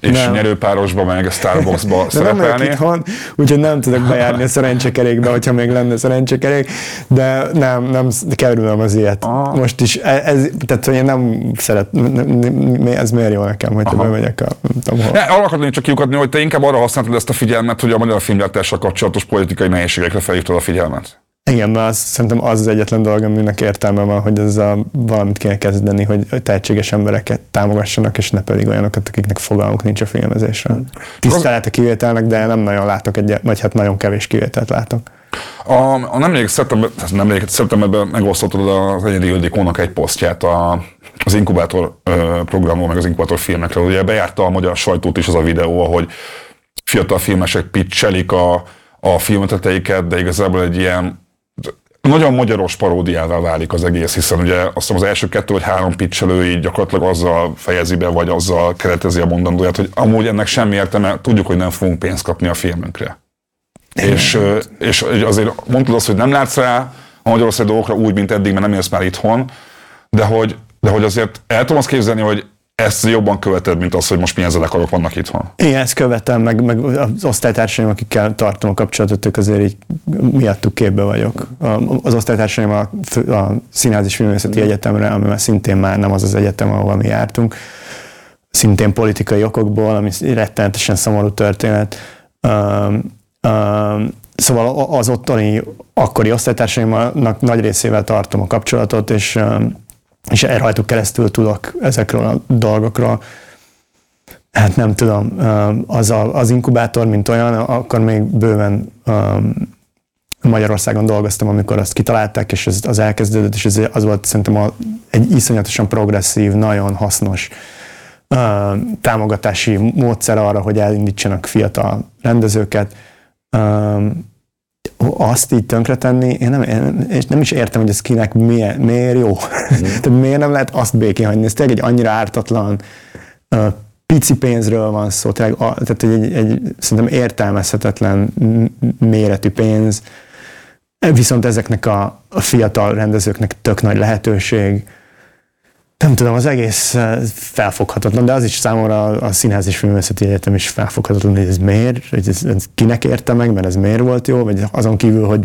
és nyerőpárosba, meg Starbucksba szerepelni. Nem vagyok itthon, úgyhogy nem tudok bejárni a szerencsekerékbe, hogyha még lenne szerencsekerék, de nem, nem kerülöm az ilyet. Aha. Most is, ez, tehát hogy én nem szeretem, ez miért jó nekem, hogyha bemegyek a, nem tudom hol. Arra akartam csak kiukadni, hogy te inkább arra használtad ezt a figyelmet, hogy a magyar filmgyártással kapcsolatos politikai nehézségekre felhívtad a figyelmet. Igen, mert szerintem az az egyetlen dolog, aminek értelme van, hogy ezzel valamit kell kezdeni, hogy tehetséges embereket támogassanak, és ne pedig olyanokat, akiknek fogalmuk nincs a filmezésről. Tisztelet a kivételnek, de nem nagyon látok egyet, vagy hát nagyon kevés kivételt látok. A, a nemrég szeptember, nemrég szeptemberben megosztottad az Egyedi Ildikónak egy posztját a, az inkubátor programról, meg az inkubátor filmekről. Ugye bejárta a magyar sajtót is az a videó, ahogy fiatal filmesek pitchelik a a filmteteiket, de igazából egy ilyen nagyon magyaros paródiává válik az egész, hiszen ugye azt hiszem az első kettő vagy három pitchelő így gyakorlatilag azzal fejezi be, vagy azzal keretezi a mondandóját, hogy amúgy ennek semmi értelme, tudjuk, hogy nem fogunk pénzt kapni a filmünkre. És, és azért mondtad azt, hogy nem látsz rá a magyarországi dolgokra úgy, mint eddig, mert nem élsz már itthon, de hogy, de hogy azért el tudom azt képzelni, hogy ezt jobban követed, mint az, hogy most milyen zenekarok vannak itthon. Igen, ezt követem, meg, meg az osztálytársaim, akikkel tartom a kapcsolatot, azért így miattuk képbe vagyok. Az osztálytársaim a, a Színház- és Filmművészeti Egyetemre, amivel szintén már nem az az egyetem, ahol mi jártunk, szintén politikai okokból, ami rettenetesen szomorú történet. Um, um, szóval az ottani akkori osztálytársaimnak nagy részével tartom a kapcsolatot, és um, és rajtuk keresztül tudok ezekről a dolgokról. Hát nem tudom, az, a, az inkubátor, mint olyan, akkor még bőven Magyarországon dolgoztam, amikor azt kitalálták, és az elkezdődött, és az volt szerintem a, egy iszonyatosan progresszív, nagyon hasznos támogatási módszer arra, hogy elindítsanak fiatal rendezőket. Azt így tönkretenni, én nem, én, és nem is értem, hogy ez kinek miért, miért jó. Mm. Tehát miért nem lehet azt békén hagyni? Ez tényleg egy annyira ártatlan, uh, pici pénzről van szó, tényleg, a, tehát egy, egy szerintem értelmezhetetlen méretű pénz, viszont ezeknek a, a fiatal rendezőknek tök nagy lehetőség. Nem tudom, az egész felfoghatatlan, de az is számomra a Színház- és Filmművészeti Egyetem is felfoghatatlan, hogy ez miért, hogy ez, ez kinek érte meg, mert ez miért volt jó, vagy azon kívül, hogy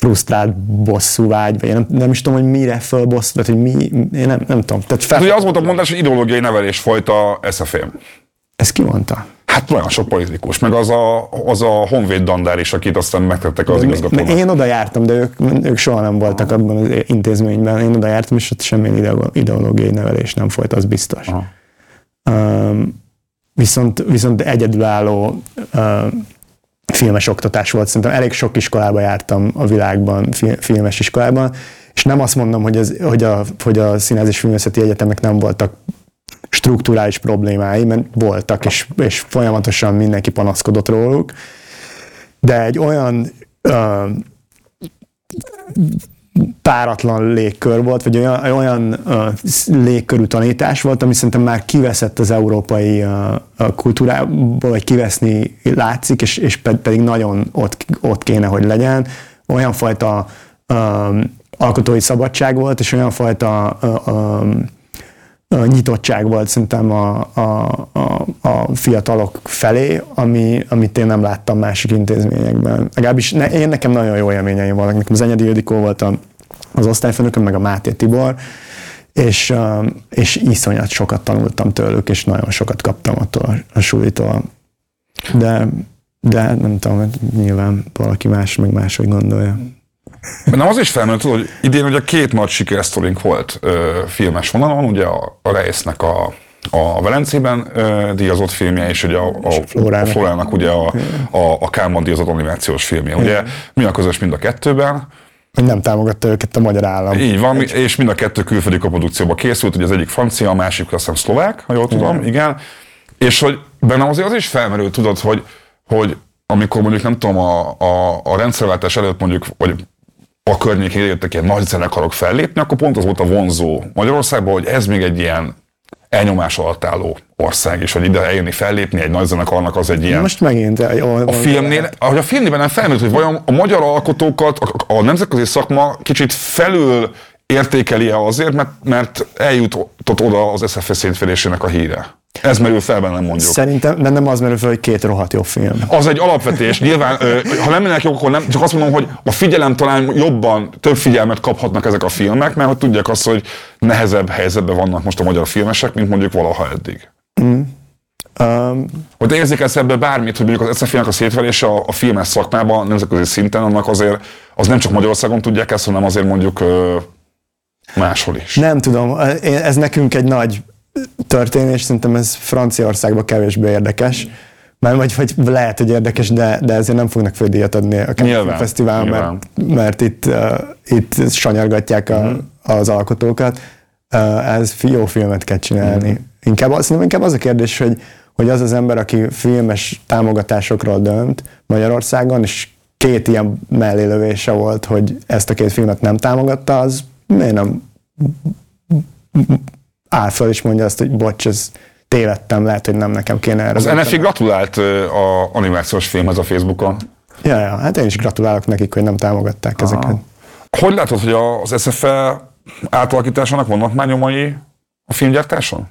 frusztrált bosszú vágy, vagy én nem, nem is tudom, hogy mire fölbosszú, tehát hogy mi, én nem, nem tudom. Tehát ugye az volt a mondás, hogy ideológiai nevelés folyta eszefém. Ezt ki mondta? Hát nagyon sok politikus, meg az a, az a honvéd dandár is, akit aztán megtettek az igazgatónak. Én oda jártam, de ők, ők soha nem voltak abban az intézményben. Én oda jártam, és ott semmilyen ideológiai nevelés nem folyt, az biztos. Um, viszont, viszont egyedülálló um, filmes oktatás volt. Szerintem elég sok iskolába jártam a világban, filmes iskolában, és nem azt mondom, hogy, ez, hogy, a, hogy a Színház- és Filmművészeti Egyetemnek nem voltak strukturális problémái, mert voltak, és, és folyamatosan mindenki panaszkodott róluk, de egy olyan ö, páratlan légkör volt, vagy olyan, olyan ö, légkörű tanítás volt, ami szerintem már kiveszett az európai ö, kultúrából, vagy kiveszni látszik, és, és pedig nagyon ott, ott kéne, hogy legyen. Olyan fajta ö, alkotói szabadság volt, és olyan fajta ö, ö, nyitottság volt szerintem a, a, a, a fiatalok felé, ami, amit én nem láttam másik intézményekben. Legalábbis ne, én nekem nagyon jó élményeim vannak. Nekem az Enyedi Ildikó volt a, az osztályfőnököm, meg a Máté Tibor, és, és iszonyat sokat tanultam tőlük, és nagyon sokat kaptam attól a súlytól. De, de nem tudom, nyilván valaki más meg máshogy gondolja. Nem az is felmerült, hogy idén ugye két nagy sikersztorink volt ö, filmes vonalon, ugye a, a Reisznek a, a Velencében ö, díjazott filmje, és ugye a, a, a Florának ugye a, a, a Kálmán díjazott animációs filmje. Ugye mi a közös mind a kettőben? Nem támogatta őket a magyar állam. Így van, és mind a kettő külföldi koprodukcióba készült, ugye az egyik francia, a másik azt hiszem szlovák, ha jól tudom, igen. igen. És hogy bennem azért az is felmerült, tudod, hogy, hogy amikor mondjuk nem tudom, a, a, a rendszerváltás előtt mondjuk, vagy a környékén jöttek ilyen nagy zenekarok fellépni, akkor pont az volt a vonzó Magyarországban, hogy ez még egy ilyen elnyomás alatt álló ország, és hogy ide eljönni fellépni egy nagy zenekarnak az egy ilyen... Most megint... A filmnél, ahogy a filmnél nem felmerült, hogy vajon a magyar alkotókat a, a nemzetközi szakma kicsit felül értékeli-e azért, mert, mert eljutott oda az es ef es szétfélésének a híre. Ez merül fel bennem, mondjuk. Szerintem nem az merül fel, hogy két rohadt jó film. Az egy alapvetés. Nyilván, ha nem lennek jók, akkor nem. Csak azt mondom, hogy a figyelem talán jobban, több figyelmet kaphatnak ezek a filmek, mert hogy tudják azt, hogy nehezebb helyzetben vannak most a magyar filmesek, mint mondjuk valaha eddig. Mm. Um, hogy te érzékelsz ebből bármit, hogy mondjuk az es ef-nek a szétvelése a, a filmes szakmában, nemzetközi szinten, annak azért, az nem csak Magyarországon tudják ezt, hanem azért mondjuk máshol is. Nem tudom, ez nekünk egy nagy történés, szerintem ez Franciaországban kevésbé érdekes. Már vagy, vagy lehet, hogy érdekes, de, de ezért nem fognak fődíjat adni a Cannes Fesztiválon, mert, mert itt, uh, itt sanyargatják a, mm. az alkotókat. Uh, ez jó filmet kell csinálni. Mm. Inkább, szerintem inkább az a kérdés, hogy, hogy az az ember, aki filmes támogatásokról dönt Magyarországon, és két ilyen mellélövése volt, hogy ezt a két filmet nem támogatta, az miért nem áll fel és mondja azt, hogy bocs, ez tévedtem, lehet, hogy nem nekem kéne erre. Az en ef i gratulált az animációs filmhez a Facebookon. Ja, ja, hát én is gratulálok nekik, hogy nem támogatták Aha. ezeket. Hogy látod, hogy az es ef el átalakításának vannak már nyomai a filmgyártáson?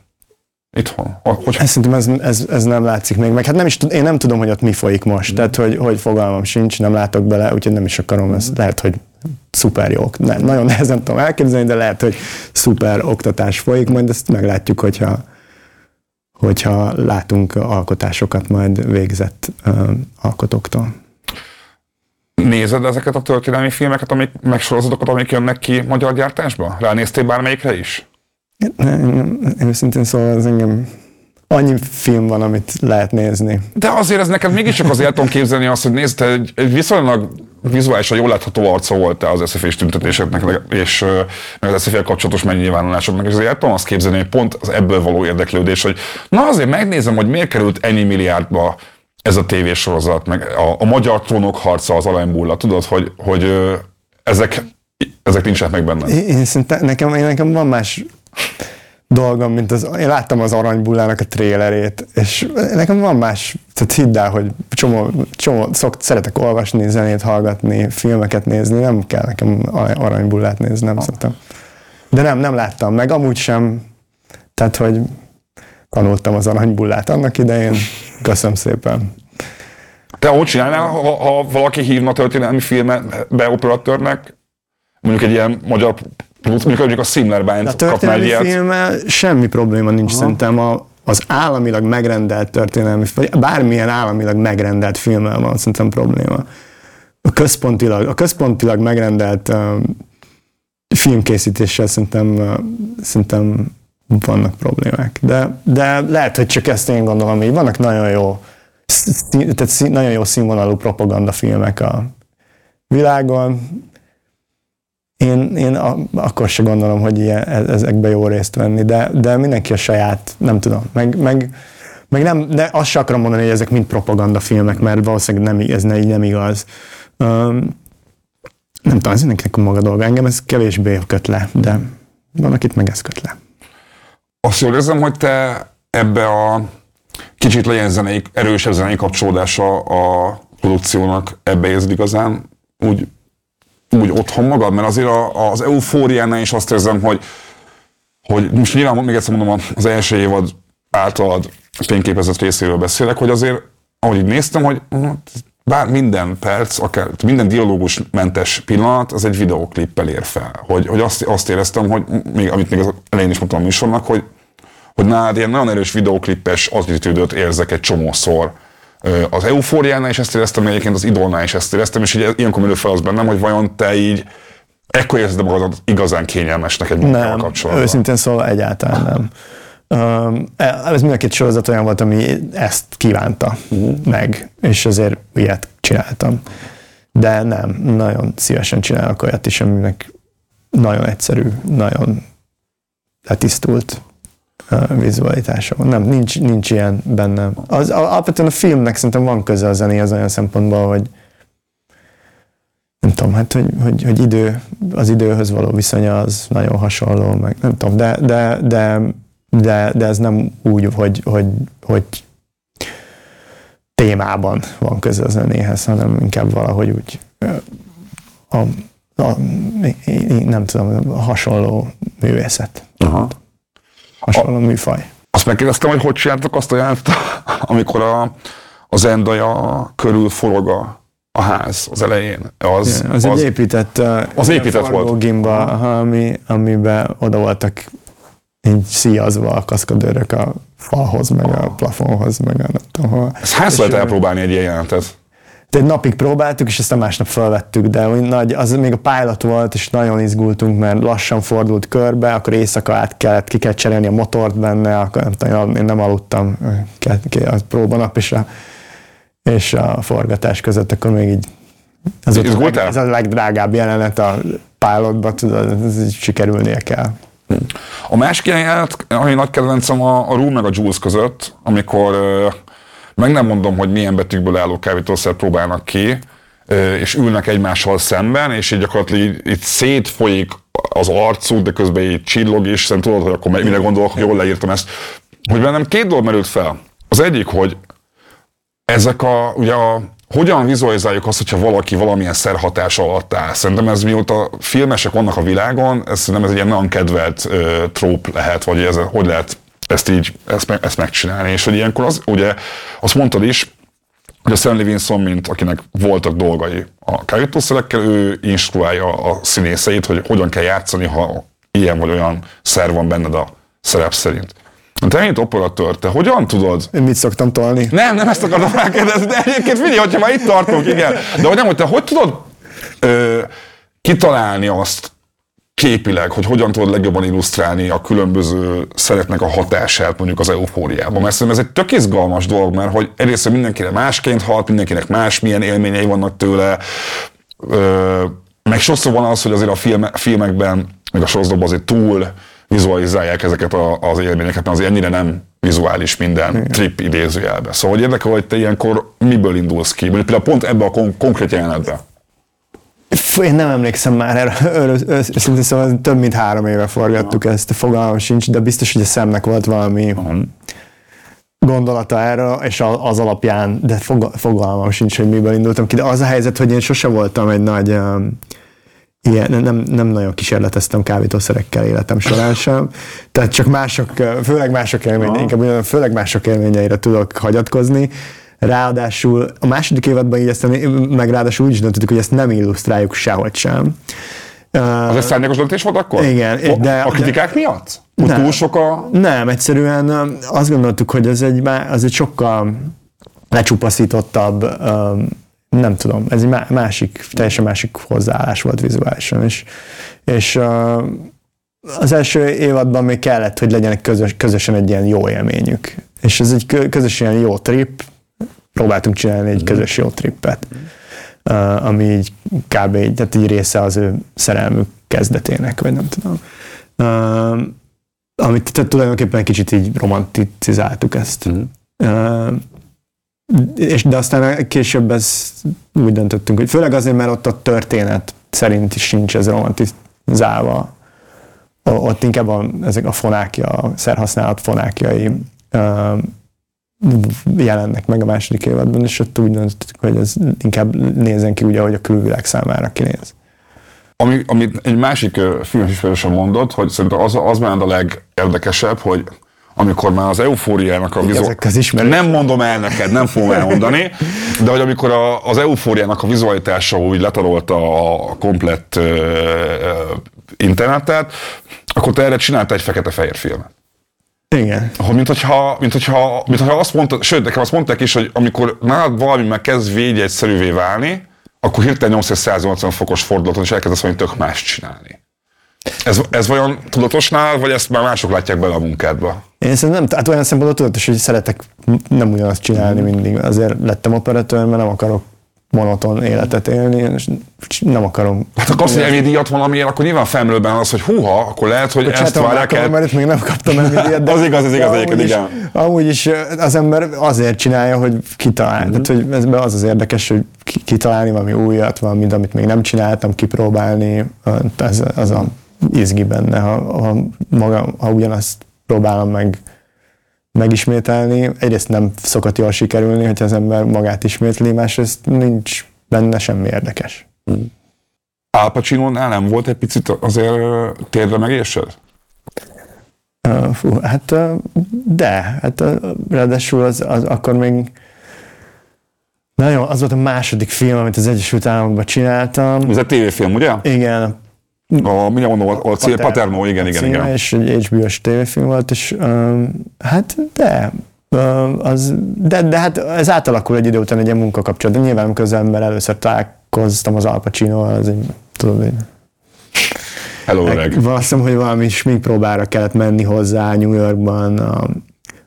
Itthon? Hogy... Szerintem ez, ez, ez nem látszik még meg. Hát nem is, én nem tudom, hogy ott mi folyik most. Mm. Tehát, hogy, hogy fogalmam sincs, nem látok bele, úgyhogy nem is akarom. Ez lehet, hogy szuper jók. Nem, nagyon nehezen tudom elképzelni, de lehet, hogy szuper oktatás folyik. Majd ezt meglátjuk, hogyha, hogyha látunk alkotásokat majd végzett uh, alkotóktól. Nézed ezeket a történelmi filmeket, amik, meg sorozatokat, amik jönnek ki magyar gyártásba? Ránéztél bármelyikre is? Én őszintén szóval az engem annyi film van, amit lehet nézni. De azért ez neked mégiscsak azért el tudom képzelni azt, hogy nézd, te egy, egy viszonylag vizuálisan jól látható arca voltál az es ef i-s tüntetéseknek, és meg az es ef i-vel kapcsolatos megnyilvánulásoknak, és azért el tudom azt képzelni, hogy pont az ebből való érdeklődés, hogy na azért megnézem, hogy miért került ennyi milliárdba ez a tévésorozat, meg a, a magyar trónok harca az aranybulla, tudod, hogy, hogy ezek, ezek nincsenek meg bennem. Én szerintem, nekem, nekem van más dolgom, mint az, én láttam az Aranybullának a trélerét, és nekem van más, tehát hidd el, hogy csomó, csomó szokt, szeretek olvasni, zenét hallgatni, filmeket nézni, nem kell nekem Aranybullát nézni, nem szoktam. De nem, nem láttam meg, amúgy sem, tehát hogy tanultam az Aranybullát annak idején, köszönöm szépen. Te hogy csinálnál, ha, ha valaki hívna történelmi filmbe operatőrnek, mondjuk egy ilyen magyar plusz, mondjuk a Simler Bálint kapná egy ilyet? A történelmi filmmel semmi probléma nincs, Aha. szerintem a, az államilag megrendelt történelmi, vagy bármilyen államilag megrendelt filmmel van szerintem probléma. A központilag, a központilag megrendelt um, filmkészítéssel szerintem, uh, szerintem vannak problémák. De, de lehet, hogy csak ezt én gondolom, hogy vannak nagyon jó, szín, tehát szín, nagyon jó színvonalú propagandafilmek a világon. Én, én a, akkor se gondolom, hogy ilyen, ezekbe jó részt venni, de, de mindenki a saját, nem tudom, meg, meg, meg nem, de azt se akarom mondani, hogy ezek mind propagandafilmek, mert valószínűleg nem, ez így nem igaz. Um, nem tudom, ez mindenkinek a maga dolga, engem ez kevésbé köt le, de van, akit meg ez köt le. Azt jól érzem, hogy te ebbe a kicsit legyen zenei, erősebb zenei kapcsolódása a produkciónak, ebbe érzed igazán úgy, úgy otthon magad, mert azért a, az Eufóriánál is azt érzem, hogy, hogy most nyilván még egyszer mondom, az első évad általad fényképezett részéről beszélek, hogy azért, ahogy így néztem, hogy bár minden perc, akár minden dialógusmentes pillanat, az egy videóklippel ér fel. Hogy, hogy azt, azt éreztem, hogy még, amit még az elején is mondtam a műsornak, hogy, hogy nálad ilyen nagyon erős videóklippes attitűdöt érzek egy csomószor az Eufóriánál, és ezt éreztem, egyébként az Idolnál is ezt éreztem, és így ilyenkor merül fel az bennem, hogy vajon te így ekkor érzed magadat igazán kényelmesnek egy munkával kapcsolatban. Nem, őszintén szóval egyáltalán nem. Um, ez mind a két sorozat olyan volt, ami ezt kívánta uh-huh. meg, és azért ilyet csináltam. De nem, nagyon szívesen csinálok olyat is, aminek nagyon egyszerű, nagyon letisztult uh, vizualitása van. Nem, nincs, nincs ilyen bennem. Az, alapvetően a filmnek szerintem van köze a zenéhez olyan szempontból, hogy nem tudom, hát, hogy, hogy, hogy idő, az időhöz való viszonya az nagyon hasonló, meg nem tudom, de, de, de De, de ez nem úgy, hogy, hogy, hogy témában van köze a zenéhez, hanem inkább valahogy úgy a, a, nem tudom, a hasonló művészet. Aha. Hasonló a, műfaj. Azt megkérdeztem, hogy hogy csináltak azt a jelentet, amikor a, a zendaja körül forog a, a ház az elején. Az, ja, az, az egy épített, az épített volt. Gimba, ami, amiben oda voltak így szíjazva a kaszkadőrök a falhoz, meg a plafonhoz, meg a nem tudom hol. Ezt hányszor lehet elpróbálni egy ilyen jelenetet? Egy napig próbáltuk, és aztán másnap felvettük, de nagy, az még a pilot volt, és nagyon izgultunk, mert lassan fordult körbe, akkor éjszaka át kellett, ki kellett cserélni a motort benne, akkor nem tudom, én nem aludtam a próbanap, és a, és a forgatás között, akkor még így az ott a leg, ez a legdrágább jelenet a pilotban, tudod, sikerülnie kell. A másik jelenet, ami nagy kedvencem a, a Rue meg a Jules között, amikor meg nem mondom, hogy milyen betűkből álló kábítószert próbálnak ki, és ülnek egymással szemben, és így gyakorlatilag így, így szétfolyik az arcuk, de közben így csillog is, szerintem tudod, hogy akkor mire gondolok, jól leírtam ezt. Hogy bennem két dolog merült fel. Az egyik, hogy ezek a, ugye a, hogyan vizualizáljuk azt, hogyha valaki valamilyen szerhatás alatt áll. Szerintem ez mióta filmesek vannak a világon, ez, nem ez egy ilyen nagyon kedvelt ö, tróp lehet, vagy ez, hogy lehet ezt így, ezt, ezt megcsinálni. És hogy ilyenkor az, ugye, azt mondtad is, hogy a Sam Levinson, mint akinek voltak dolgai a kábítószerekkel, ő instruálja a színészeit, hogy hogyan kell játszani, ha ilyen vagy olyan szer van benned a szerep szerint. Te, mint operatőr, te hogyan tudod? Én mit szoktam tolni? Nem, nem ezt akartam rákérdezni, de egyébként figyelj, hogyha már itt tartunk, igen. De hogy nem, hogy te hogy tudod ö, kitalálni azt képileg, hogy hogyan tudod legjobban illusztrálni a különböző szerepnek a hatását mondjuk az Eufóriában? Mert szerintem ez egy tök izgalmas dolog, mert hogy egyrészt mindenkinek másként halt, mindenkinek más, milyen élményei vannak tőle. Ö, meg sokszor van az, hogy azért a film, filmekben, meg a sorozatban azért túl vizualizálják ezeket a, az élményeket, mert az ennyire nem vizuális minden trip idézőjelben. Szóval érdekel, hogy te ilyenkor miből indulsz ki? Például pont ebbe a kon- konkrét jelenetben. Én nem emlékszem már erről, szintén szóval több mint három éve forgattuk ezt, a fogalmam sincs, de biztos, hogy a szemnek volt valami gondolata erről, és az alapján, de fogalmam sincs, hogy miből indultam ki. De az a helyzet, hogy én sose voltam egy nagy... Igen, nem, nem nagyon kísérleteztem kábítószerekkel életem során sem, tehát csak mások, főleg mások élményeire, inkább ugyanaz, főleg mások élményeire tudok hagyatkozni. Ráadásul a második évadban így ezt, meg ráadásul úgy is döntöttük, hogy ezt nem illusztráljuk sehogy sem. Az egy szárnyakos döntés volt akkor? Igen. De, a kritikák de, miatt? Hogy nem, túl sok a... Nem, egyszerűen azt gondoltuk, hogy ez egy, az egy sokkal lecsupaszítottabb, nem tudom, ez egy másik, teljesen másik hozzáállás volt vizuálisan is. És uh, az első évadban még kellett, hogy legyenek közös, közösen egy ilyen jó élményük. És ez egy közös ilyen jó trip, próbáltunk csinálni egy közös jó trippet, uh, ami így kb. Így, tehát így része az ő szerelmük kezdetének, vagy nem tudom. Uh, amit tehát tulajdonképpen kicsit így romanticizáltuk ezt. Uh, És de aztán később ez úgy döntöttünk, hogy főleg azért, mert ott a történet szerint is sincs ez romantizálva. Ott inkább a, ezek a fonákja, a szerhasználat fonákjai ö, jelennek meg a második évadban, és ott úgy döntöttük, hogy ez inkább nézzen ki úgy, ahogy a külvilág számára kinéz. Ami, amit egy másik filmismerősöm mondott, hogy szerintem az, az már a legérdekesebb, hogy amikor már az Eufóriának a vizualitása... Nem mondom el neked, nem fogom elmondani, de hogy amikor a, az Eufóriának a vizualitása úgy letarolta a komplett uh, internetet, akkor te erre csináltál egy fekete-fehér filmet. Igen. Hogy, mint, hogyha, mint, hogyha, mint hogyha azt mondta, sőt, nekem azt mondták is, hogy amikor nálad valami már kezd védjegyszerűvé válni, akkor hirtelen nyomsz egy száznyolcvan fokos fordulaton, és elkezdesz valami tök mást csinálni. Ez, ez vajon tudatosnál, vagy ezt már mások látják bele a munkádba? Én szerintem nem, hát olyan szempontból tudatos, hogy szeretek nem ugyanazt csinálni mindig. Azért lettem operatőr, mert nem akarok monoton életet élni, és nem akarom. Hát akkor azt, hogy em vé díjat valamiért, akkor nyilván felmerülben az, hogy húha, akkor lehet, hogy, hogy ezt várják el. Mert itt még nem kaptam em vé díjat. Az igaz, az igaz, egyébként igen. Amúgy is az ember azért csinálja, hogy kitalál. Mm-hmm. Tehát, hogy ezben az az érdekes, hogy kitalálni valami újat, valamit, amit még nem csináltam, kipróbálni, ez, az a izgi benne, ha, ha, magam, ha ugyanazt próbálom meg megismételni. Egyrészt nem szokott jól sikerülni, hogyha az ember magát ismétli, másrészt nincs benne semmi érdekes. Mm. Al Pacinónál nem volt egy picit azért térdre megérsed? Uh, fú, hát uh, de, hát uh, ráadásul az, az akkor még nagyon, az volt a második film, amit az Egyesült Államokban csináltam. Ez a tévéfilm, ugye? Igen. A, mindjárt mondom, a, a cél, Paternó, igen, igen, igen. És egy há bé ó-s tévéfilm volt, és um, hát de, um, az, de, de hát ez átalakul egy idő után egy ilyen munkakapcsolat, de nyilván amikor az ember először találkoztam az Al Pacinóval, az egy, tudod, én... Hello, öreg. Azt hiszem, hogy valami sminkpróbára kellett menni hozzá New Yorkban, a,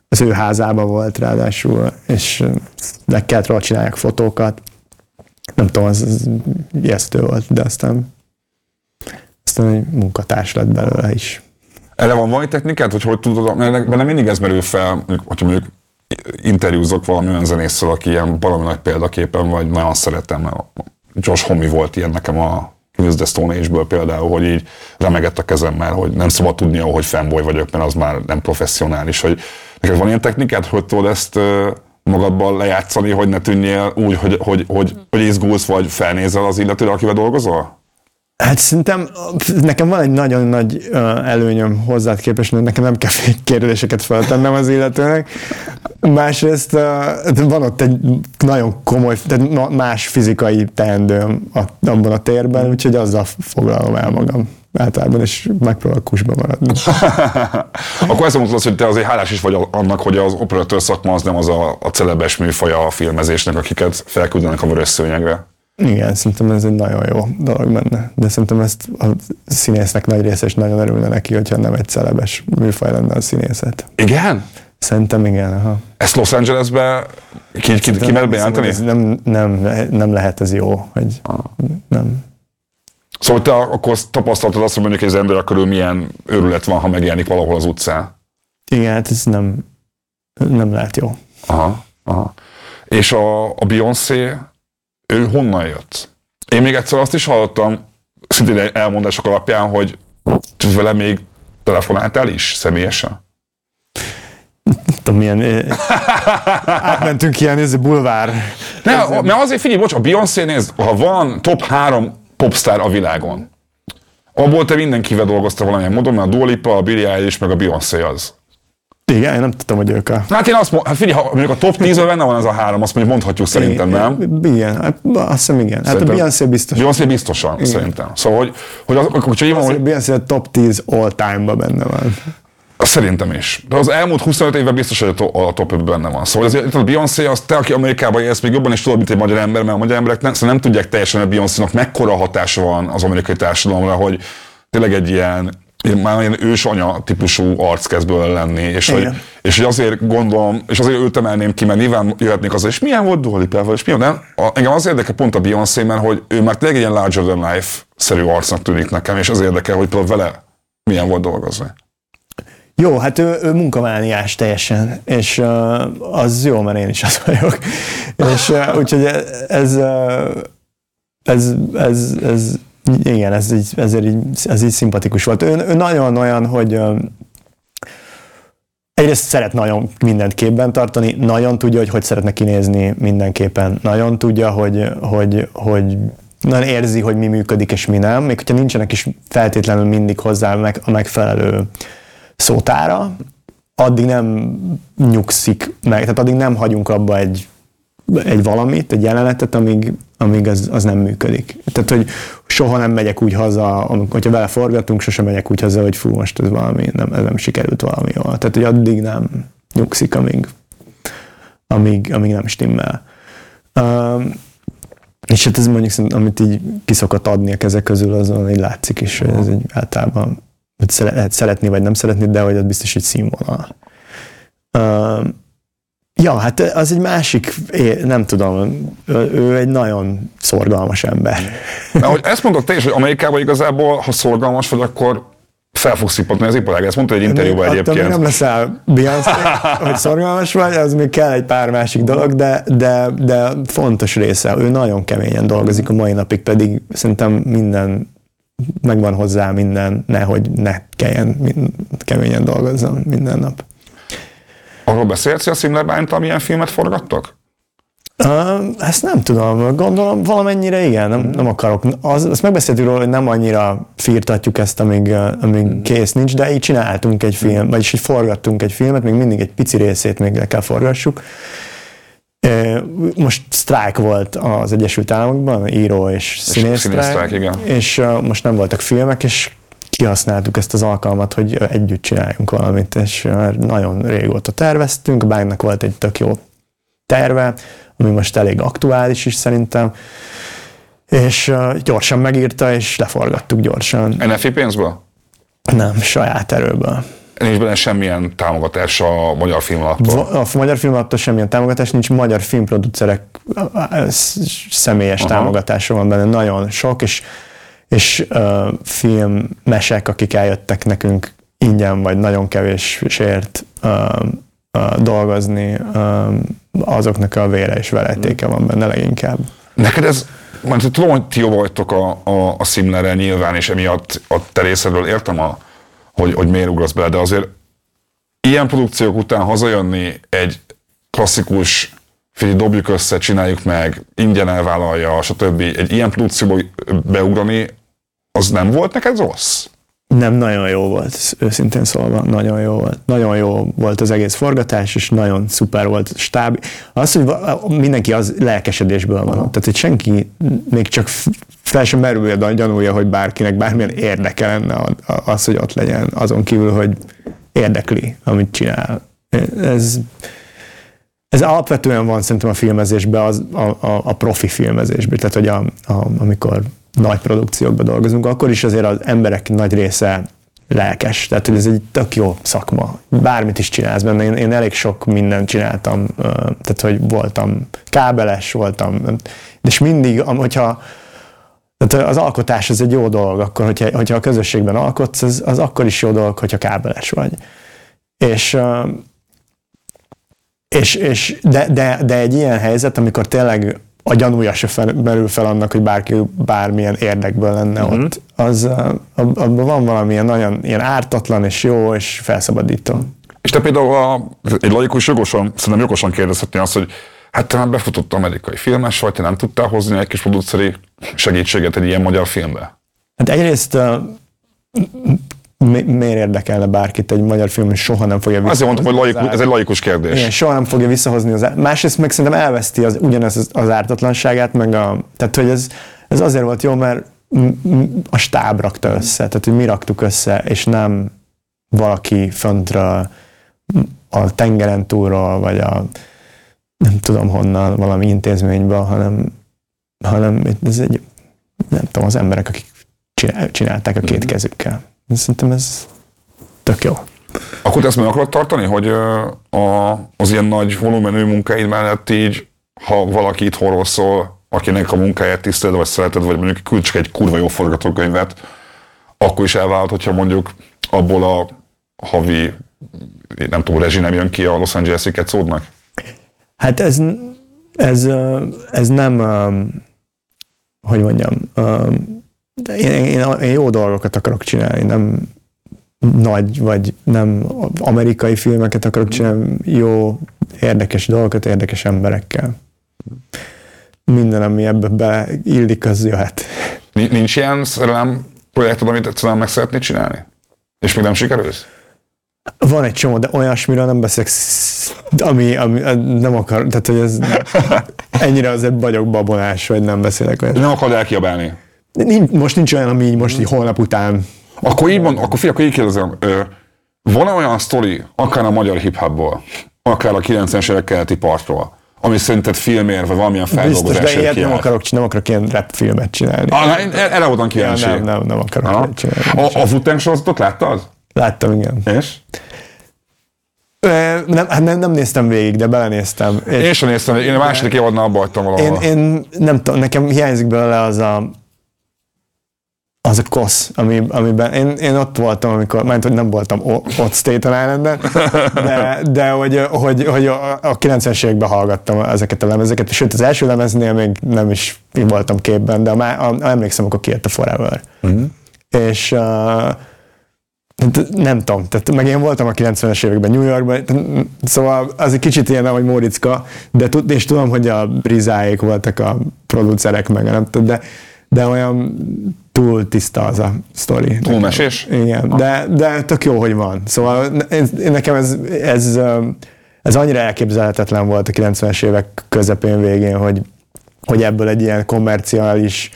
az ő házában volt ráadásul, és le kellett róla csinálják fotókat. Nem tudom, az, az ijesztő volt, de aztán aztán egy munkatárs lett belőle is. Erre van valami technikát, hogy hogy tudod, mert benne mindig ez merül fel, hogyha mondjuk interjúzok valami olyan zenésszel, aki ilyen valami nagy példaképen, vagy nagyon szeretem. Josh Homme volt ilyen nekem a Kiss the Stone Age-ből például, hogy így remegett a kezemmel, hogy nem szabad tudnia, hogy fanboy vagyok, mert az már nem professzionális. Hogy neked van ilyen technikát, hogy tudod ezt magadban lejátszani, hogy ne tűnjél úgy, hogy, hogy, hogy, hogy izgulsz, vagy felnézel az illetőre, akivel dolgozol? Hát szerintem nekem van egy nagyon nagy előnyöm hozzád képest, mert nekem nem kell kérdéseket feltennem az illetőnek. Másrészt van ott egy nagyon komoly, tehát más fizikai teendőm abban a térben, úgyhogy azzal foglalom el magam általában, és megpróbálok kusba maradni. Akkor ezt mondtad, hogy te azért hálás is vagy annak, hogy az operatőr szakma az nem az a, a celebes műfaja a filmezésnek, akiket felküldenek a vörös szőnyegre. Igen, szerintem ez egy nagyon jó dolog benne, de szerintem ezt a színésznek nagy része is nagyon örülne neki, hogyha nem egy celebes műfaj lenne a színészet. Igen? Szerintem igen, aha. Ezt Los Angelesben ki, ki, ki mert bejelenteni? Nem, nem, nem lehet ez jó, hogy nem. Szóval te akkor tapasztaltad azt, hogy mondjuk egy ember körül milyen őrület van, ha megjelenik valahol az utcán? Igen, hát ez nem, nem lehet jó. Aha, aha. És a, a Beyoncé... ő honnan jött? Én még egyszer azt is hallottam, szintén elmondások alapján, hogy vele még telefonáltál is személyesen? Nem tudom, milyen... átmentünk ilyen, ez a bulvár. Ne, a, mert azért figyelj, bocs, a Beyoncé, nézd, ha van top három popstar a világon, abból te mindenkivel dolgoztál valamilyen módon, mert a Dua Lipa, a Billie Eilish, meg a Beyoncé az. Igen, én nem tudtam, hogy ők a... Hát én azt mondom, hát figyelj, ha mondjuk a top tízben benne van ez a három, azt mondjuk mondhatjuk szerintem, nem? Igen, hát azt hiszem igen. Hát szerintem a Beyoncé biztosan. Beyoncé biztosan, igen. Szerintem. Szóval, hogy... hogy, az, hogy, hogy a Beyoncé a top tíz all time-ban benne van. Szerintem is. De az elmúlt huszonöt évben biztos, hogy a top ötben benne van. Szóval azért a Beyoncé, az te, aki Amerikában élsz, még jobban is tudod, mint egy magyar ember, mert a magyar emberek nem, szóval nem tudják teljesen, a Beyoncénak mekkora hatása van az amerikai társadalomra, hogy tényleg egy ilyen... már ilyen ősanya típusú arc kezd belőle lenni, és hogy, és hogy azért gondolom, és azért őt emelném ki, mert nyilván jöhetnék azzal, és milyen volt Dua Lipával, és milyen nem. A, engem az érdekel pont a Beyoncé, mert hogy ő már tényleg ilyen larger than life-szerű arcnak tűnik nekem, és az érdekel, hogy például vele milyen volt dolgozni. Jó, hát ő, ő munkamániás teljesen, és uh, az jó, mert én is az vagyok. És uh, úgyhogy ez, ez, ez, ez, ez igen, ez így, ezért így, ez így szimpatikus volt. Ő, ő nagyon olyan, hogy ö, egyrészt szeret nagyon mindent képben tartani, nagyon tudja, hogy hogy szeretne kinézni mindenképpen, nagyon tudja, hogy, hogy, hogy nagyon érzi, hogy mi működik és mi nem, még hogyha nincsenek is feltétlenül mindig hozzá meg, a megfelelő szótára, addig nem nyugszik meg, tehát addig nem hagyunk abba egy egy valamit, egy jelenetet, amíg, amíg az, az nem működik. Tehát, hogy soha nem megyek úgy haza, amikor, hogyha vele forgatunk, sosem megyek úgy haza, hogy fú, most ez valami, nem, ez nem sikerült valami jól. Tehát, hogy addig nem nyugszik, amíg, amíg, amíg nem stimmel. Um, és hát ez mondjuk, amit így kiszokott adni a kezek közül, azon így látszik is, hogy ez egy általában hogy szeret, szeretni, vagy nem szeretni, de hogy az biztos egy színvonal. Um, Ja, hát az egy másik, nem tudom, ő egy nagyon szorgalmas ember. Na, hogy ezt mondtad te is, hogy Amerikában igazából, ha szorgalmas vagy, akkor fel fogsz szipatni az iparág. Ezt mondta egy interjúban egyébként. Attól még nem leszel Beyoncé, hogy szorgalmas vagy, az még kell egy pár másik dolog, de, de, de fontos része. Ő nagyon keményen dolgozik, a mai napig pedig szerintem minden, megvan hozzá minden, nehogy ne kelljen keményen dolgozzon minden nap. Arról beszélsz, hogy a Simler Bálinttal milyen filmet forgattok? Uh, ezt nem tudom, gondolom valamennyire igen, nem, nem akarok. Az, azt megbeszéltük róla, hogy nem annyira firtatjuk ezt, amíg, amíg kész nincs, de így csináltunk egy filmet, vagyis így forgattunk egy filmet, még mindig egy pici részét még le kell forgassuk. Most sztrájk volt az Egyesült Államokban, író és színész sztrájk, igen. És most nem voltak filmek, és kihasználtuk ezt az alkalmat, hogy együtt csináljunk valamit, és nagyon régóta terveztünk, Bánknak volt egy tök jó terve, ami most elég aktuális is szerintem, és gyorsan megírta, és leforgattuk gyorsan. en ef i pénzből? Nem, saját erőből. Nincs benne semmilyen támogatás a Magyar Filmlattól? A Magyar Filmlattól semmilyen támogatás nincs, magyar filmproducerek személyes aha. támogatása van benne, nagyon sok, és és uh, filmmesek, akik eljöttek nekünk ingyen vagy nagyon kevésért uh, uh, dolgozni, uh, azoknak a vére és veletéke van benne leginkább. Neked ez, mert tudom, hogy ti voltok a, a, a Simlerre nyilván, és emiatt a te részedről értem, a, hogy, hogy miért ugrasz bele, de azért ilyen produkciók után hazajönni egy klasszikus, figyelj, dobjuk össze, csináljuk meg, ingyen elvállalja, stb. Egy ilyen produkcióba beugrani, az nem volt neked rossz? Nem, nagyon jó volt, őszintén szólva, nagyon jó volt. Nagyon jó volt az egész forgatás, és nagyon szuper volt a stáb. Az, hogy mindenki az lelkesedésből van. Aha. Tehát, hogy senki még csak fel sem merülje a gyanúja, hogy bárkinek bármilyen érdeke lenne az, hogy ott legyen, azon kívül, hogy érdekli, amit csinál. Ez... Ez alapvetően van szerintem a filmezésben, az, a, a, a profi filmezésben, tehát hogy a, a, amikor nagy produkciókban dolgozunk, akkor is azért az emberek nagy része lelkes, tehát hogy ez egy tök jó szakma, bármit is csinálsz benne, én, én elég sok mindent csináltam, tehát hogy voltam kábeles, voltam, és mindig, hogyha tehát az alkotás az egy jó dolog, akkor hogyha, hogyha a közösségben alkotsz, az, az akkor is jó dolog, hogyha kábeles vagy. És És, és de, de, de egy ilyen helyzet, amikor tényleg a gyanúja se fel, merül fel annak, hogy bárki bármilyen érdekből lenne mm-hmm. ott, az, abban van valamilyen nagyon ilyen ártatlan és jó és felszabadító. És te például a, egy laikus jogosan, szerintem jogosan kérdezhetni azt, hogy hát te már befutott amerikai filmes vagy, te nem tudtál hozni egy kis produceri segítséget egy ilyen magyar filmbe? Hát egyrészt Mi, miért érdekelne bárkit egy magyar film, hogy soha nem fogja visszahozni? Azért mondtam, hogy laiku, ez egy laikus kérdés. Igen, soha nem fogja visszahozni az árt. Másrészt meg szerintem elveszti az, ugyanez az, az ártatlanságát, meg a... Tehát, hogy ez, ez azért volt jó, mert a stáb rakta össze, tehát, hogy mi raktuk össze, és nem valaki föntről, a tengeren túlról, vagy a nem tudom honnan, valami intézményből, hanem, hanem ez egy, nem tudom, az emberek, akik csinálták a két kezükkel. Szerintem ez tök jó. Akkor te ezt meg akarod tartani, hogy a, az ilyen nagy volumenű munkáid mellett így, ha valaki itthonról szól, akinek a munkáját tiszteled, vagy szereted, vagy mondjuk küld csak egy kurva jó forgatókönyvet, akkor is elvállalod, hogyha mondjuk abból a havi, nem tudom, rezsi nem jön ki a Los Angeles-i kecódnak? Hát ez, ez, ez nem, hogy mondjam, Én, én, én jó dolgokat akarok csinálni, nem nagy, vagy nem amerikai filmeket akarok csinálni, jó, érdekes dolgokat, érdekes emberekkel. Minden, ami ebbe beillik, az jöhet. Nincs ilyen szerelem projekted, amit egyszerűen meg szeretnéd csinálni? És még nem sikerülsz? Van egy csomó, de olyasmiről nem beszélek, ami, ami nem akar, tehát hogy ez ennyire azért vagyok babonás, hogy nem beszélek olyasmi. Nem akarod elkiabálni? Most nincs olyan, ami így most így holnap után. Akkor így mond, akkor, akkor így kérdezem, van-e olyan sztori, akár a magyar hip-hopból, akár a kilencvenes évek keleti partról, ami szerinted filmér, vagy valamilyen feldolgozásért kiáll? Biztos, de ilyet nem akarok, nem akarok ilyen rap filmet csinálni. Ah, erre voltam kíváncsi. Nem, nem, nem akarok csinálni. A Wu-Tang sorozatot láttad? Láttam, igen. És? Nem, nem, nem néztem végig, de belenéztem. Én sem néztem, én a második évadnál abba hagytam valahol. Én nem tudom, nekem hiányzik belőle az a az a kosz, ami, amiben én, én ott voltam, amikor, mert hogy nem voltam ott Staten Islanden, de, de hogy, hogy, hogy a kilencvenes években hallgattam ezeket a lemezeket, sőt az első lemeznél még nem is voltam képben, de már emlékszem, akkor kijött a Forever. Mm-hmm. És uh, nem tudom, tehát meg én voltam a kilencvenes években New Yorkban, szóval az egy kicsit ilyen, ahogy Móricka, de tud, és tudom, hogy a Brizáék voltak a producerek, meg nem tudom, de de olyan túl tiszta az a sztori. Túl mesés? Igen, de, de tök jó, hogy van. Szóval nekem ez, ez, ez annyira elképzelhetetlen volt a kilencvenes évek közepén végén, hogy, hogy ebből egy ilyen kommerciális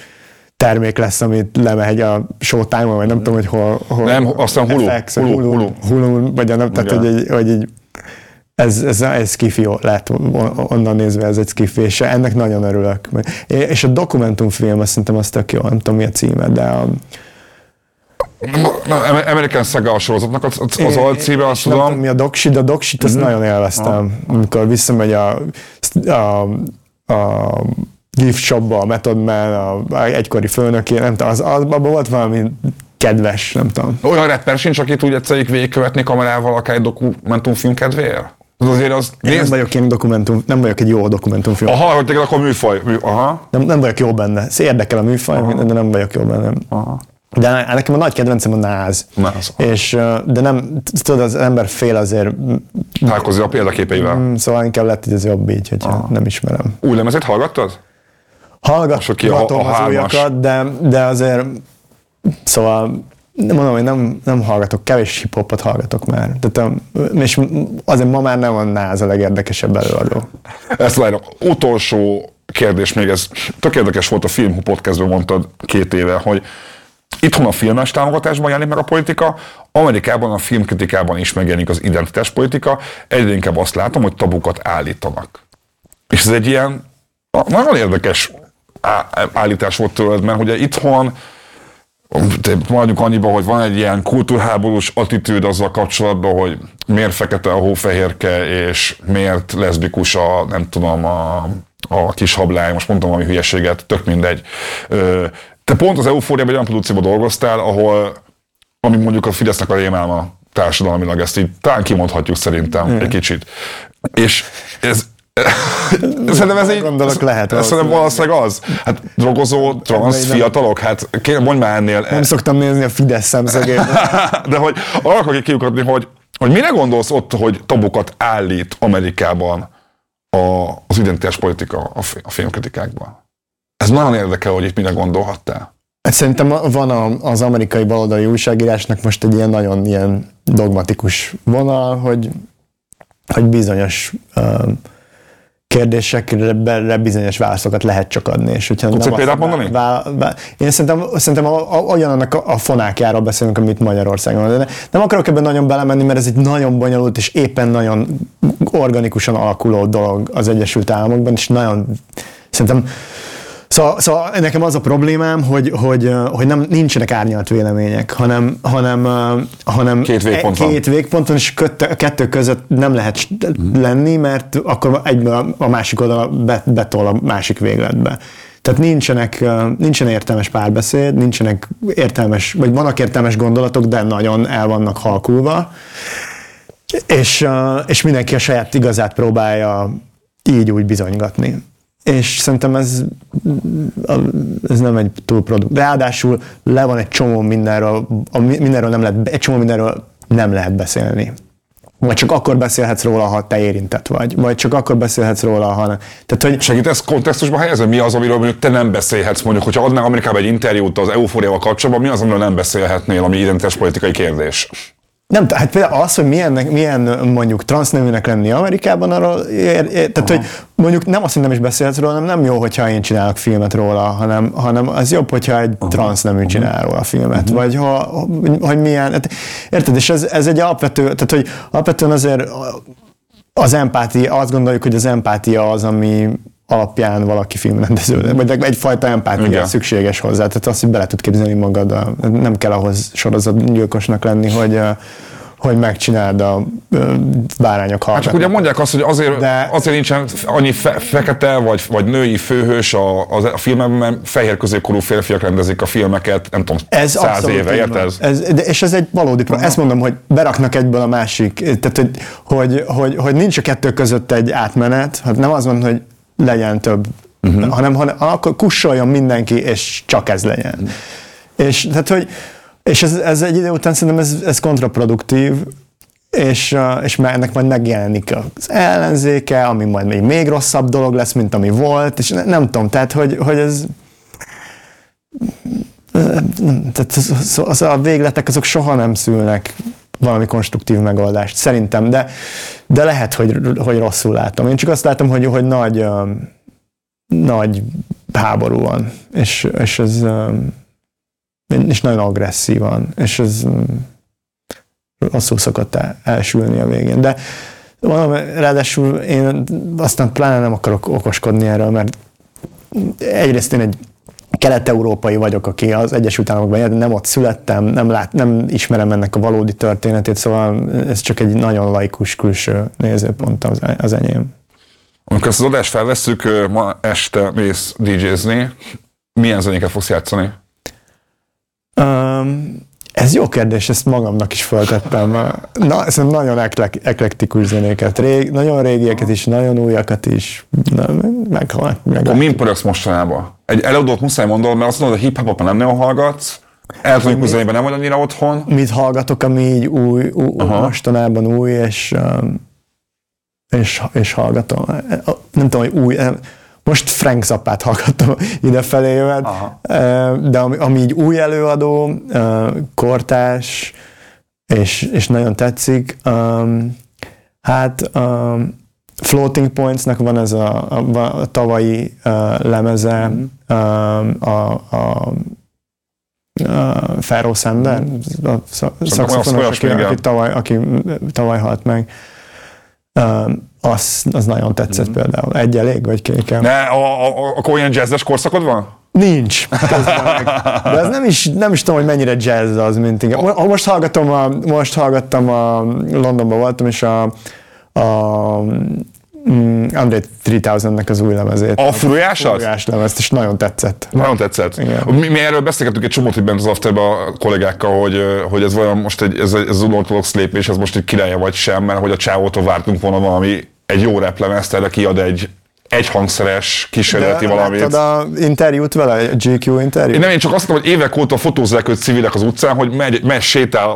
termék lesz, amit lemegy a Showtime-on, vagy nem tudom, hogy hol... hol nem, aztán Hulu. F X, Hulu, Hulu, Hulu. Hulu, vagy nem, tehát hogy egy... Hogy egy Ez, ez, ez skifi lett, onnan nézve ez egy skifi, és ennek nagyon örülök. És a dokumentumfilm, azt szerintem az tök jó, nem tudom mi a címe, de a... American Saga a sorozatnak az, az alcíme, azt tudom. Nem tudom mi a doksit, de a doksit azt nagyon élveztem. Amikor visszamegy a, a, a gift shopba, a Method Man, a egykori főnöké, nem tudom, az, az, abban volt valami kedves, nem tudom. Olyan rapper sincs, akit úgy egyszerűen végigkövetni kamerával akár egy dokumentumfilm kedvéért? Az azért az... Én nem vagyok én dokumentum, nem vagyok egy jó dokumentumfilm. Aha, hogy téged akkor műfaj. Mű, aha. Nem, nem vagyok jó benne. Ez érdekel a műfaj, aha. de nem vagyok jó benne. Aha. De nekem a nagy kedvencem a Nas. Nas. És, de nem, tudod, az ember fél azért... Találkozni a példaképeivel. Szóval inkább lett, hogy ez jobb így, hogyha aha. nem ismerem. Új lemezét hallgattad? Hallgatom az újakat, de, de azért... Szóval... Nem mondom, hogy nem, nem hallgatok, kevés hip-hopot hallgatok már. Tehát, és azért ma már nem van Nas a legérdekesebb előadó. Ezt látom, utolsó kérdés még, ez tök érdekes volt, a Filmhu podcastben mondtad két éve, hogy itthon a filmes támogatásban jelenik meg a politika, Amerikában a filmkritikában is megjelenik az identitáspolitika, egyre inkább azt látom, hogy tabukat állítanak. És ez egy ilyen nagyon érdekes állítás volt tőled, mert ugye itthon mondjuk annyiban, hogy van egy ilyen kultúrháborús attitűd azzal kapcsolatban, hogy miért fekete a hófehérke, és miért leszbikus a, nem tudom, a, a kis hablány, most mondtam valami hülyeséget, tök mindegy. Te pont az Eufóriában egy olyan produkcióban dolgoztál, ahol, ami mondjuk a Fidesznek a rémálma társadalmilag, ezt így talán kimondhatjuk szerintem hmm. egy kicsit. És ez szerintem ez így, gondolok lehet. Ez szerintem valószínűleg az. Hát drogozó, transz, fiatalok, hát kérem, mondj már ennél. Nem szoktam nézni a Fidesz szemszögéből. De hogy arra akarok kiukadni, hogy, hogy mire gondolsz ott, hogy tabukat állít Amerikában a, az identitáspolitika a, a filmkritikákban? Ez nagyon érdekel, hogy itt mire gondolhattál. Szerintem van a, az amerikai baloldali újságírásnak most egy ilyen nagyon ilyen dogmatikus vonal, hogy, hogy bizonyos... Um, kérdésekre bizonyos válaszokat lehet csak adni. És tudsz egy példát mondani? Vá, vá, én szerintem, szerintem olyannak a, a fonákjáról beszélünk, amit Magyarországon. De nem akarok ebben nagyon belemenni, mert ez egy nagyon bonyolult és éppen nagyon organikusan alakuló dolog az Egyesült Államokban, és nagyon szerintem Szóval, szóval nekem az a problémám, hogy, hogy, hogy nem, nincsenek árnyalt vélemények, hanem, hanem, hanem két végponton, két végponton és a kettő között nem lehet lenni, mert akkor egyből a másik oldal betol a másik végletbe. Tehát nincsenek, nincsen értelmes párbeszéd, nincsenek értelmes, vagy vannak értelmes gondolatok, de nagyon el vannak halkulva, és, és mindenki a saját igazát próbálja így úgy bizonygatni. És szerintem ez, ez nem egy túl produkt. Ráadásul le van egy csomó mindenről, a mindenről nem lehet, egy csomó mindenről nem lehet beszélni. Vagy csak akkor beszélhetsz róla, ha te érintett vagy. Vagy csak akkor beszélhetsz róla, ha nem. Tehát, hogy... Segítesz kontextusba helyezni? Mi az, amiről mondjuk te nem beszélhetsz? Mondjuk, hogyha adnánk Amerikában egy interjút az Eufóriával kapcsolatban, mi az, amiről nem beszélhetnél, ami identitáspolitikai kérdés? Nem, hát például az, hogy milyen, milyen mondjuk transzneműnek lenni Amerikában, arról ér, ér, tehát, aha. hogy mondjuk nem azt, hogy nem is beszélhetsz róla, hanem nem jó, hogyha én csinálok filmet róla, hanem, hanem az jobb, hogyha egy transznemű csinál róla a filmet, aha. vagy ha, hogy milyen, hát, érted, és ez, ez egy alapvető, tehát, hogy alapvetően azért az empátia, azt gondoljuk, hogy az empátia az, ami alapján valaki filmrendező, vagy egyfajta empátia igen. szükséges hozzá, tehát azt, hogy bele tud képzelni magad, a, nem kell ahhoz sorozatgyilkosnak lenni, hogy, hogy megcsináld a bárányok hallgatni. Hát csak ugye mondják azt, hogy azért, de... azért nincsen annyi fe, fekete vagy, vagy női főhős a, a filmben, mert fehér középkorú férfiak rendezik a filmeket, nem tudom, ez száz éve, érted? Ez, és ez egy valódi probléma. Ezt mondom, hogy beraknak egyből a másik, tehát hogy, hogy, hogy, hogy nincs a kettő között egy átmenet, hát nem az van, hogy legyen több, uh-huh. hanem, hanem akkor kussoljon mindenki, és csak ez legyen. Uh-huh. És, tehát, hogy, és ez, ez egy idő után szerintem ez, ez kontraproduktív, és, és ennek majd megjelenik az ellenzéke, ami majd még, még rosszabb dolog lesz, mint ami volt, és ne, nem tudom, tehát, hogy, hogy ez... Tehát az, az a végletek azok soha nem szülnek valami konstruktív megoldást, szerintem, de, de lehet, hogy, hogy rosszul látom. Én csak azt látom, hogy, hogy nagy, um, nagy háború van, és, és ez um, és nagyon agresszívan, és ez um, rosszul szokott el, elsülni a végén. De mondom, ráadásul én aztán pláne nem akarok okoskodni erről, mert egyrészt én egy kelet-európai vagyok, aki az Egyesült Államokban él, nem ott születtem, nem, lát, nem ismerem ennek a valódi történetét, szóval ez csak egy nagyon laikus külső nézőpont az, az enyém. Amikor ezt az adást felvesszük, ma este mész dé jézni, milyen zenéket fogsz játszani? Um, Ez jó kérdés, ezt magamnak is feltettem. Na, szerintem nagyon eklek, eklektikus zenéket. Rég, nagyon régieket is, nagyon újakat is. Na, meg, meg a min pöröksz mostanában? Egy előadót muszáj mondod, mert azt mondod, hogy hip-hopban nem nagyon hallgatsz, elektronikus zenében nem vagy annyira otthon. Mit hallgatok, ami így új, új mostanában új, és, és, és hallgatom. Nem tudom, hogy új... Nem. Most Frank Zappát hallgattam idefelé jövet, de ami, ami így új előadó, kortárs, és, és nagyon tetszik. Hát Floating Points-nak van ez a, a, a tavalyi lemeze, a, a, a Pharoah Sanders, a szaxofonos, aki tavaly, aki tavaly halt meg. Az, az nagyon tetszett mm-hmm. például. Egy elég, vagy kéken? Ne, a, a, akkor olyan jazzes korszakod van? Nincs. De ez nem is, nem is tudom, hogy mennyire jazz az, mint inkább. Most hallgatom a, most hallgattam a, Londonban voltam, és a, a um, André háromezer-nek az új lemezét. A furujás az? A furujás lemez, és nagyon tetszett. Nagyon tetszett. Mi, mi erről beszélgettünk egy csomót itt bent az afterben a kollégákkal, hogy, hogy ez vajon most egy, ez, ez az unorthodox lépés, ez most egy királya vagy sem, mert hogy a csávótól vártunk volna valami egy jó replemezt, erre kiad egy egyhangszeres kísérleti valamit. De láttad az interjút vele, a gé kú interjút? Én nem, én csak azt mondtam, hogy évek óta fotózzák őt civilek az utcán, hogy megy, megy sétál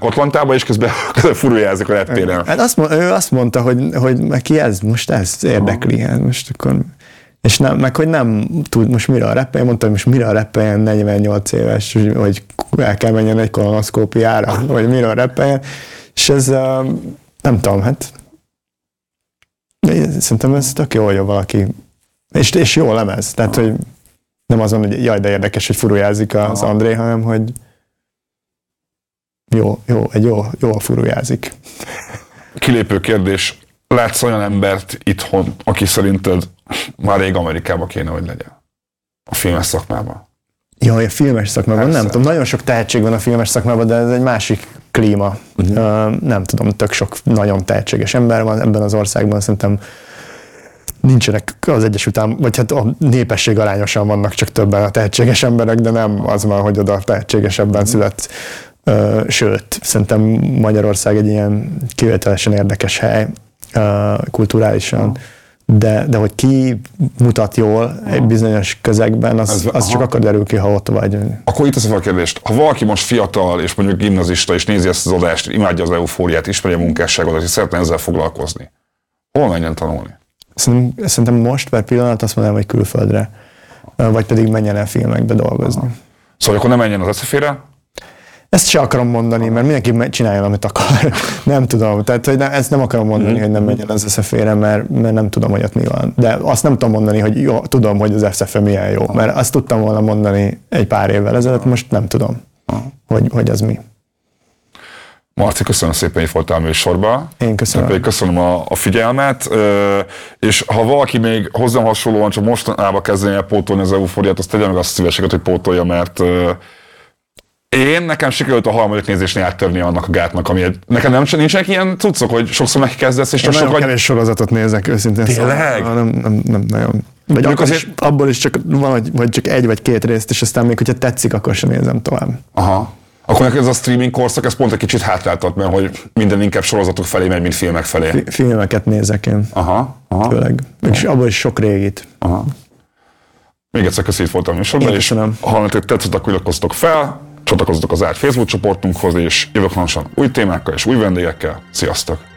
Atlantába, és közben, közben furujázik a reptéren. Hát azt, ő azt mondta, hogy, hogy neki ez most ez érdekli, hát most akkor... És nem, meg hogy nem tud most mire a rappeljen, mondtam, hogy most mire a rappeljen negyvennyolc éves, hogy el kell menjen egy kolonoszkópiára, vagy mire a rappeljen, és ez nem tudom, hát... Szerintem ez tök jó, hogy valaki, és, és jó lemez, tehát hogy nem azon, hogy jaj, de érdekes, hogy furujázik az André, hanem hogy jó, jó, egy jó, jól furujázik. Kilépő kérdés, látsz olyan embert itthon, aki szerinted már rég Amerikában kéne, hogy legyen a filmes szakmában? Jaj, a filmes szakmában, Persze. nem tudom, nagyon sok tehetség van a filmes szakmában, de ez egy másik klíma. Uh-huh. Uh, nem tudom, tök sok nagyon tehetséges ember van ebben az országban, szerintem nincsenek az Egyesült Államok, vagy hát a népesség arányosan vannak csak többen a tehetséges emberek, de nem az van, hogy oda tehetségesebben uh-huh. születsz. Uh, sőt, szerintem Magyarország egy ilyen kivételesen érdekes hely uh, kulturálisan. Uh-huh. De, de hogy ki mutat jól egy bizonyos közegben, az, Ez, az csak akkor derül ki, ha ott vagy. Akkor itt teszem fel a kérdést. Ha valaki most fiatal, és mondjuk gimnazista, és nézi ezt az adást, imádja az eufóriát, ismeri a munkásságot, és szeretne ezzel foglalkozni, hol menjen tanulni? Szerintem, szerintem most per pillanat azt mondanám, hogy külföldre. Vagy pedig menjen el filmekbe dolgozni. Aha. Szóval akkor nem menjen az eszefére? Ezt se akarom mondani, mert mindenki csináljon, amit akar. Nem tudom. Tehát, hogy nem, ezt nem akarom mondani, mm. hogy nem menjen az eszefére, mert, mert nem tudom, hogy ott mi van. De azt nem tudom mondani, hogy jó, tudom, hogy az eszefe milyen jó. Mert azt tudtam volna mondani egy pár évvel ezelőtt, most nem tudom, hogy, hogy az mi. Marci, köszönöm szépen, hogy voltál a műsorban. Én köszönöm. Én köszönöm a, a figyelmet, és ha valaki még hozzám hasonlóan csak mostanában kezdeni el pótolni az eufóriát, azt tegye meg azt szívességet, hogy pótolja, mert én, nekem sikerült a harmadik nézésnél áttörni annak a gátnak, ami nekem nem, nincsenek ilyen cuccok, hogy sokszor neki kezdesz, és én nagyon sokat... kevés sorozatot nézek, őszintén szóval. Tényleg? Nem, nem, nem nagyon. Vagy azért... is, abból is csak van, vagy csak egy vagy két részt, és aztán még, hogyha tetszik, akkor sem nézem tovább. Aha. Akkor neked ez a streaming korszak, ez pont egy kicsit hátráltat, mert hogy minden inkább sorozatok felé megy, mint filmek felé. F- filmeket nézek én. Aha. Aha. Főleg. És abból is sok régit. Aha. Még egyszer köszi, itt voltam műsorban, és ha nektek tetszett, akkor iratkoztok fel. Csatlakozzatok az Árt Facebook csoportunkhoz, és jövök hamarosan új témákkal és új vendégekkel. Sziasztok!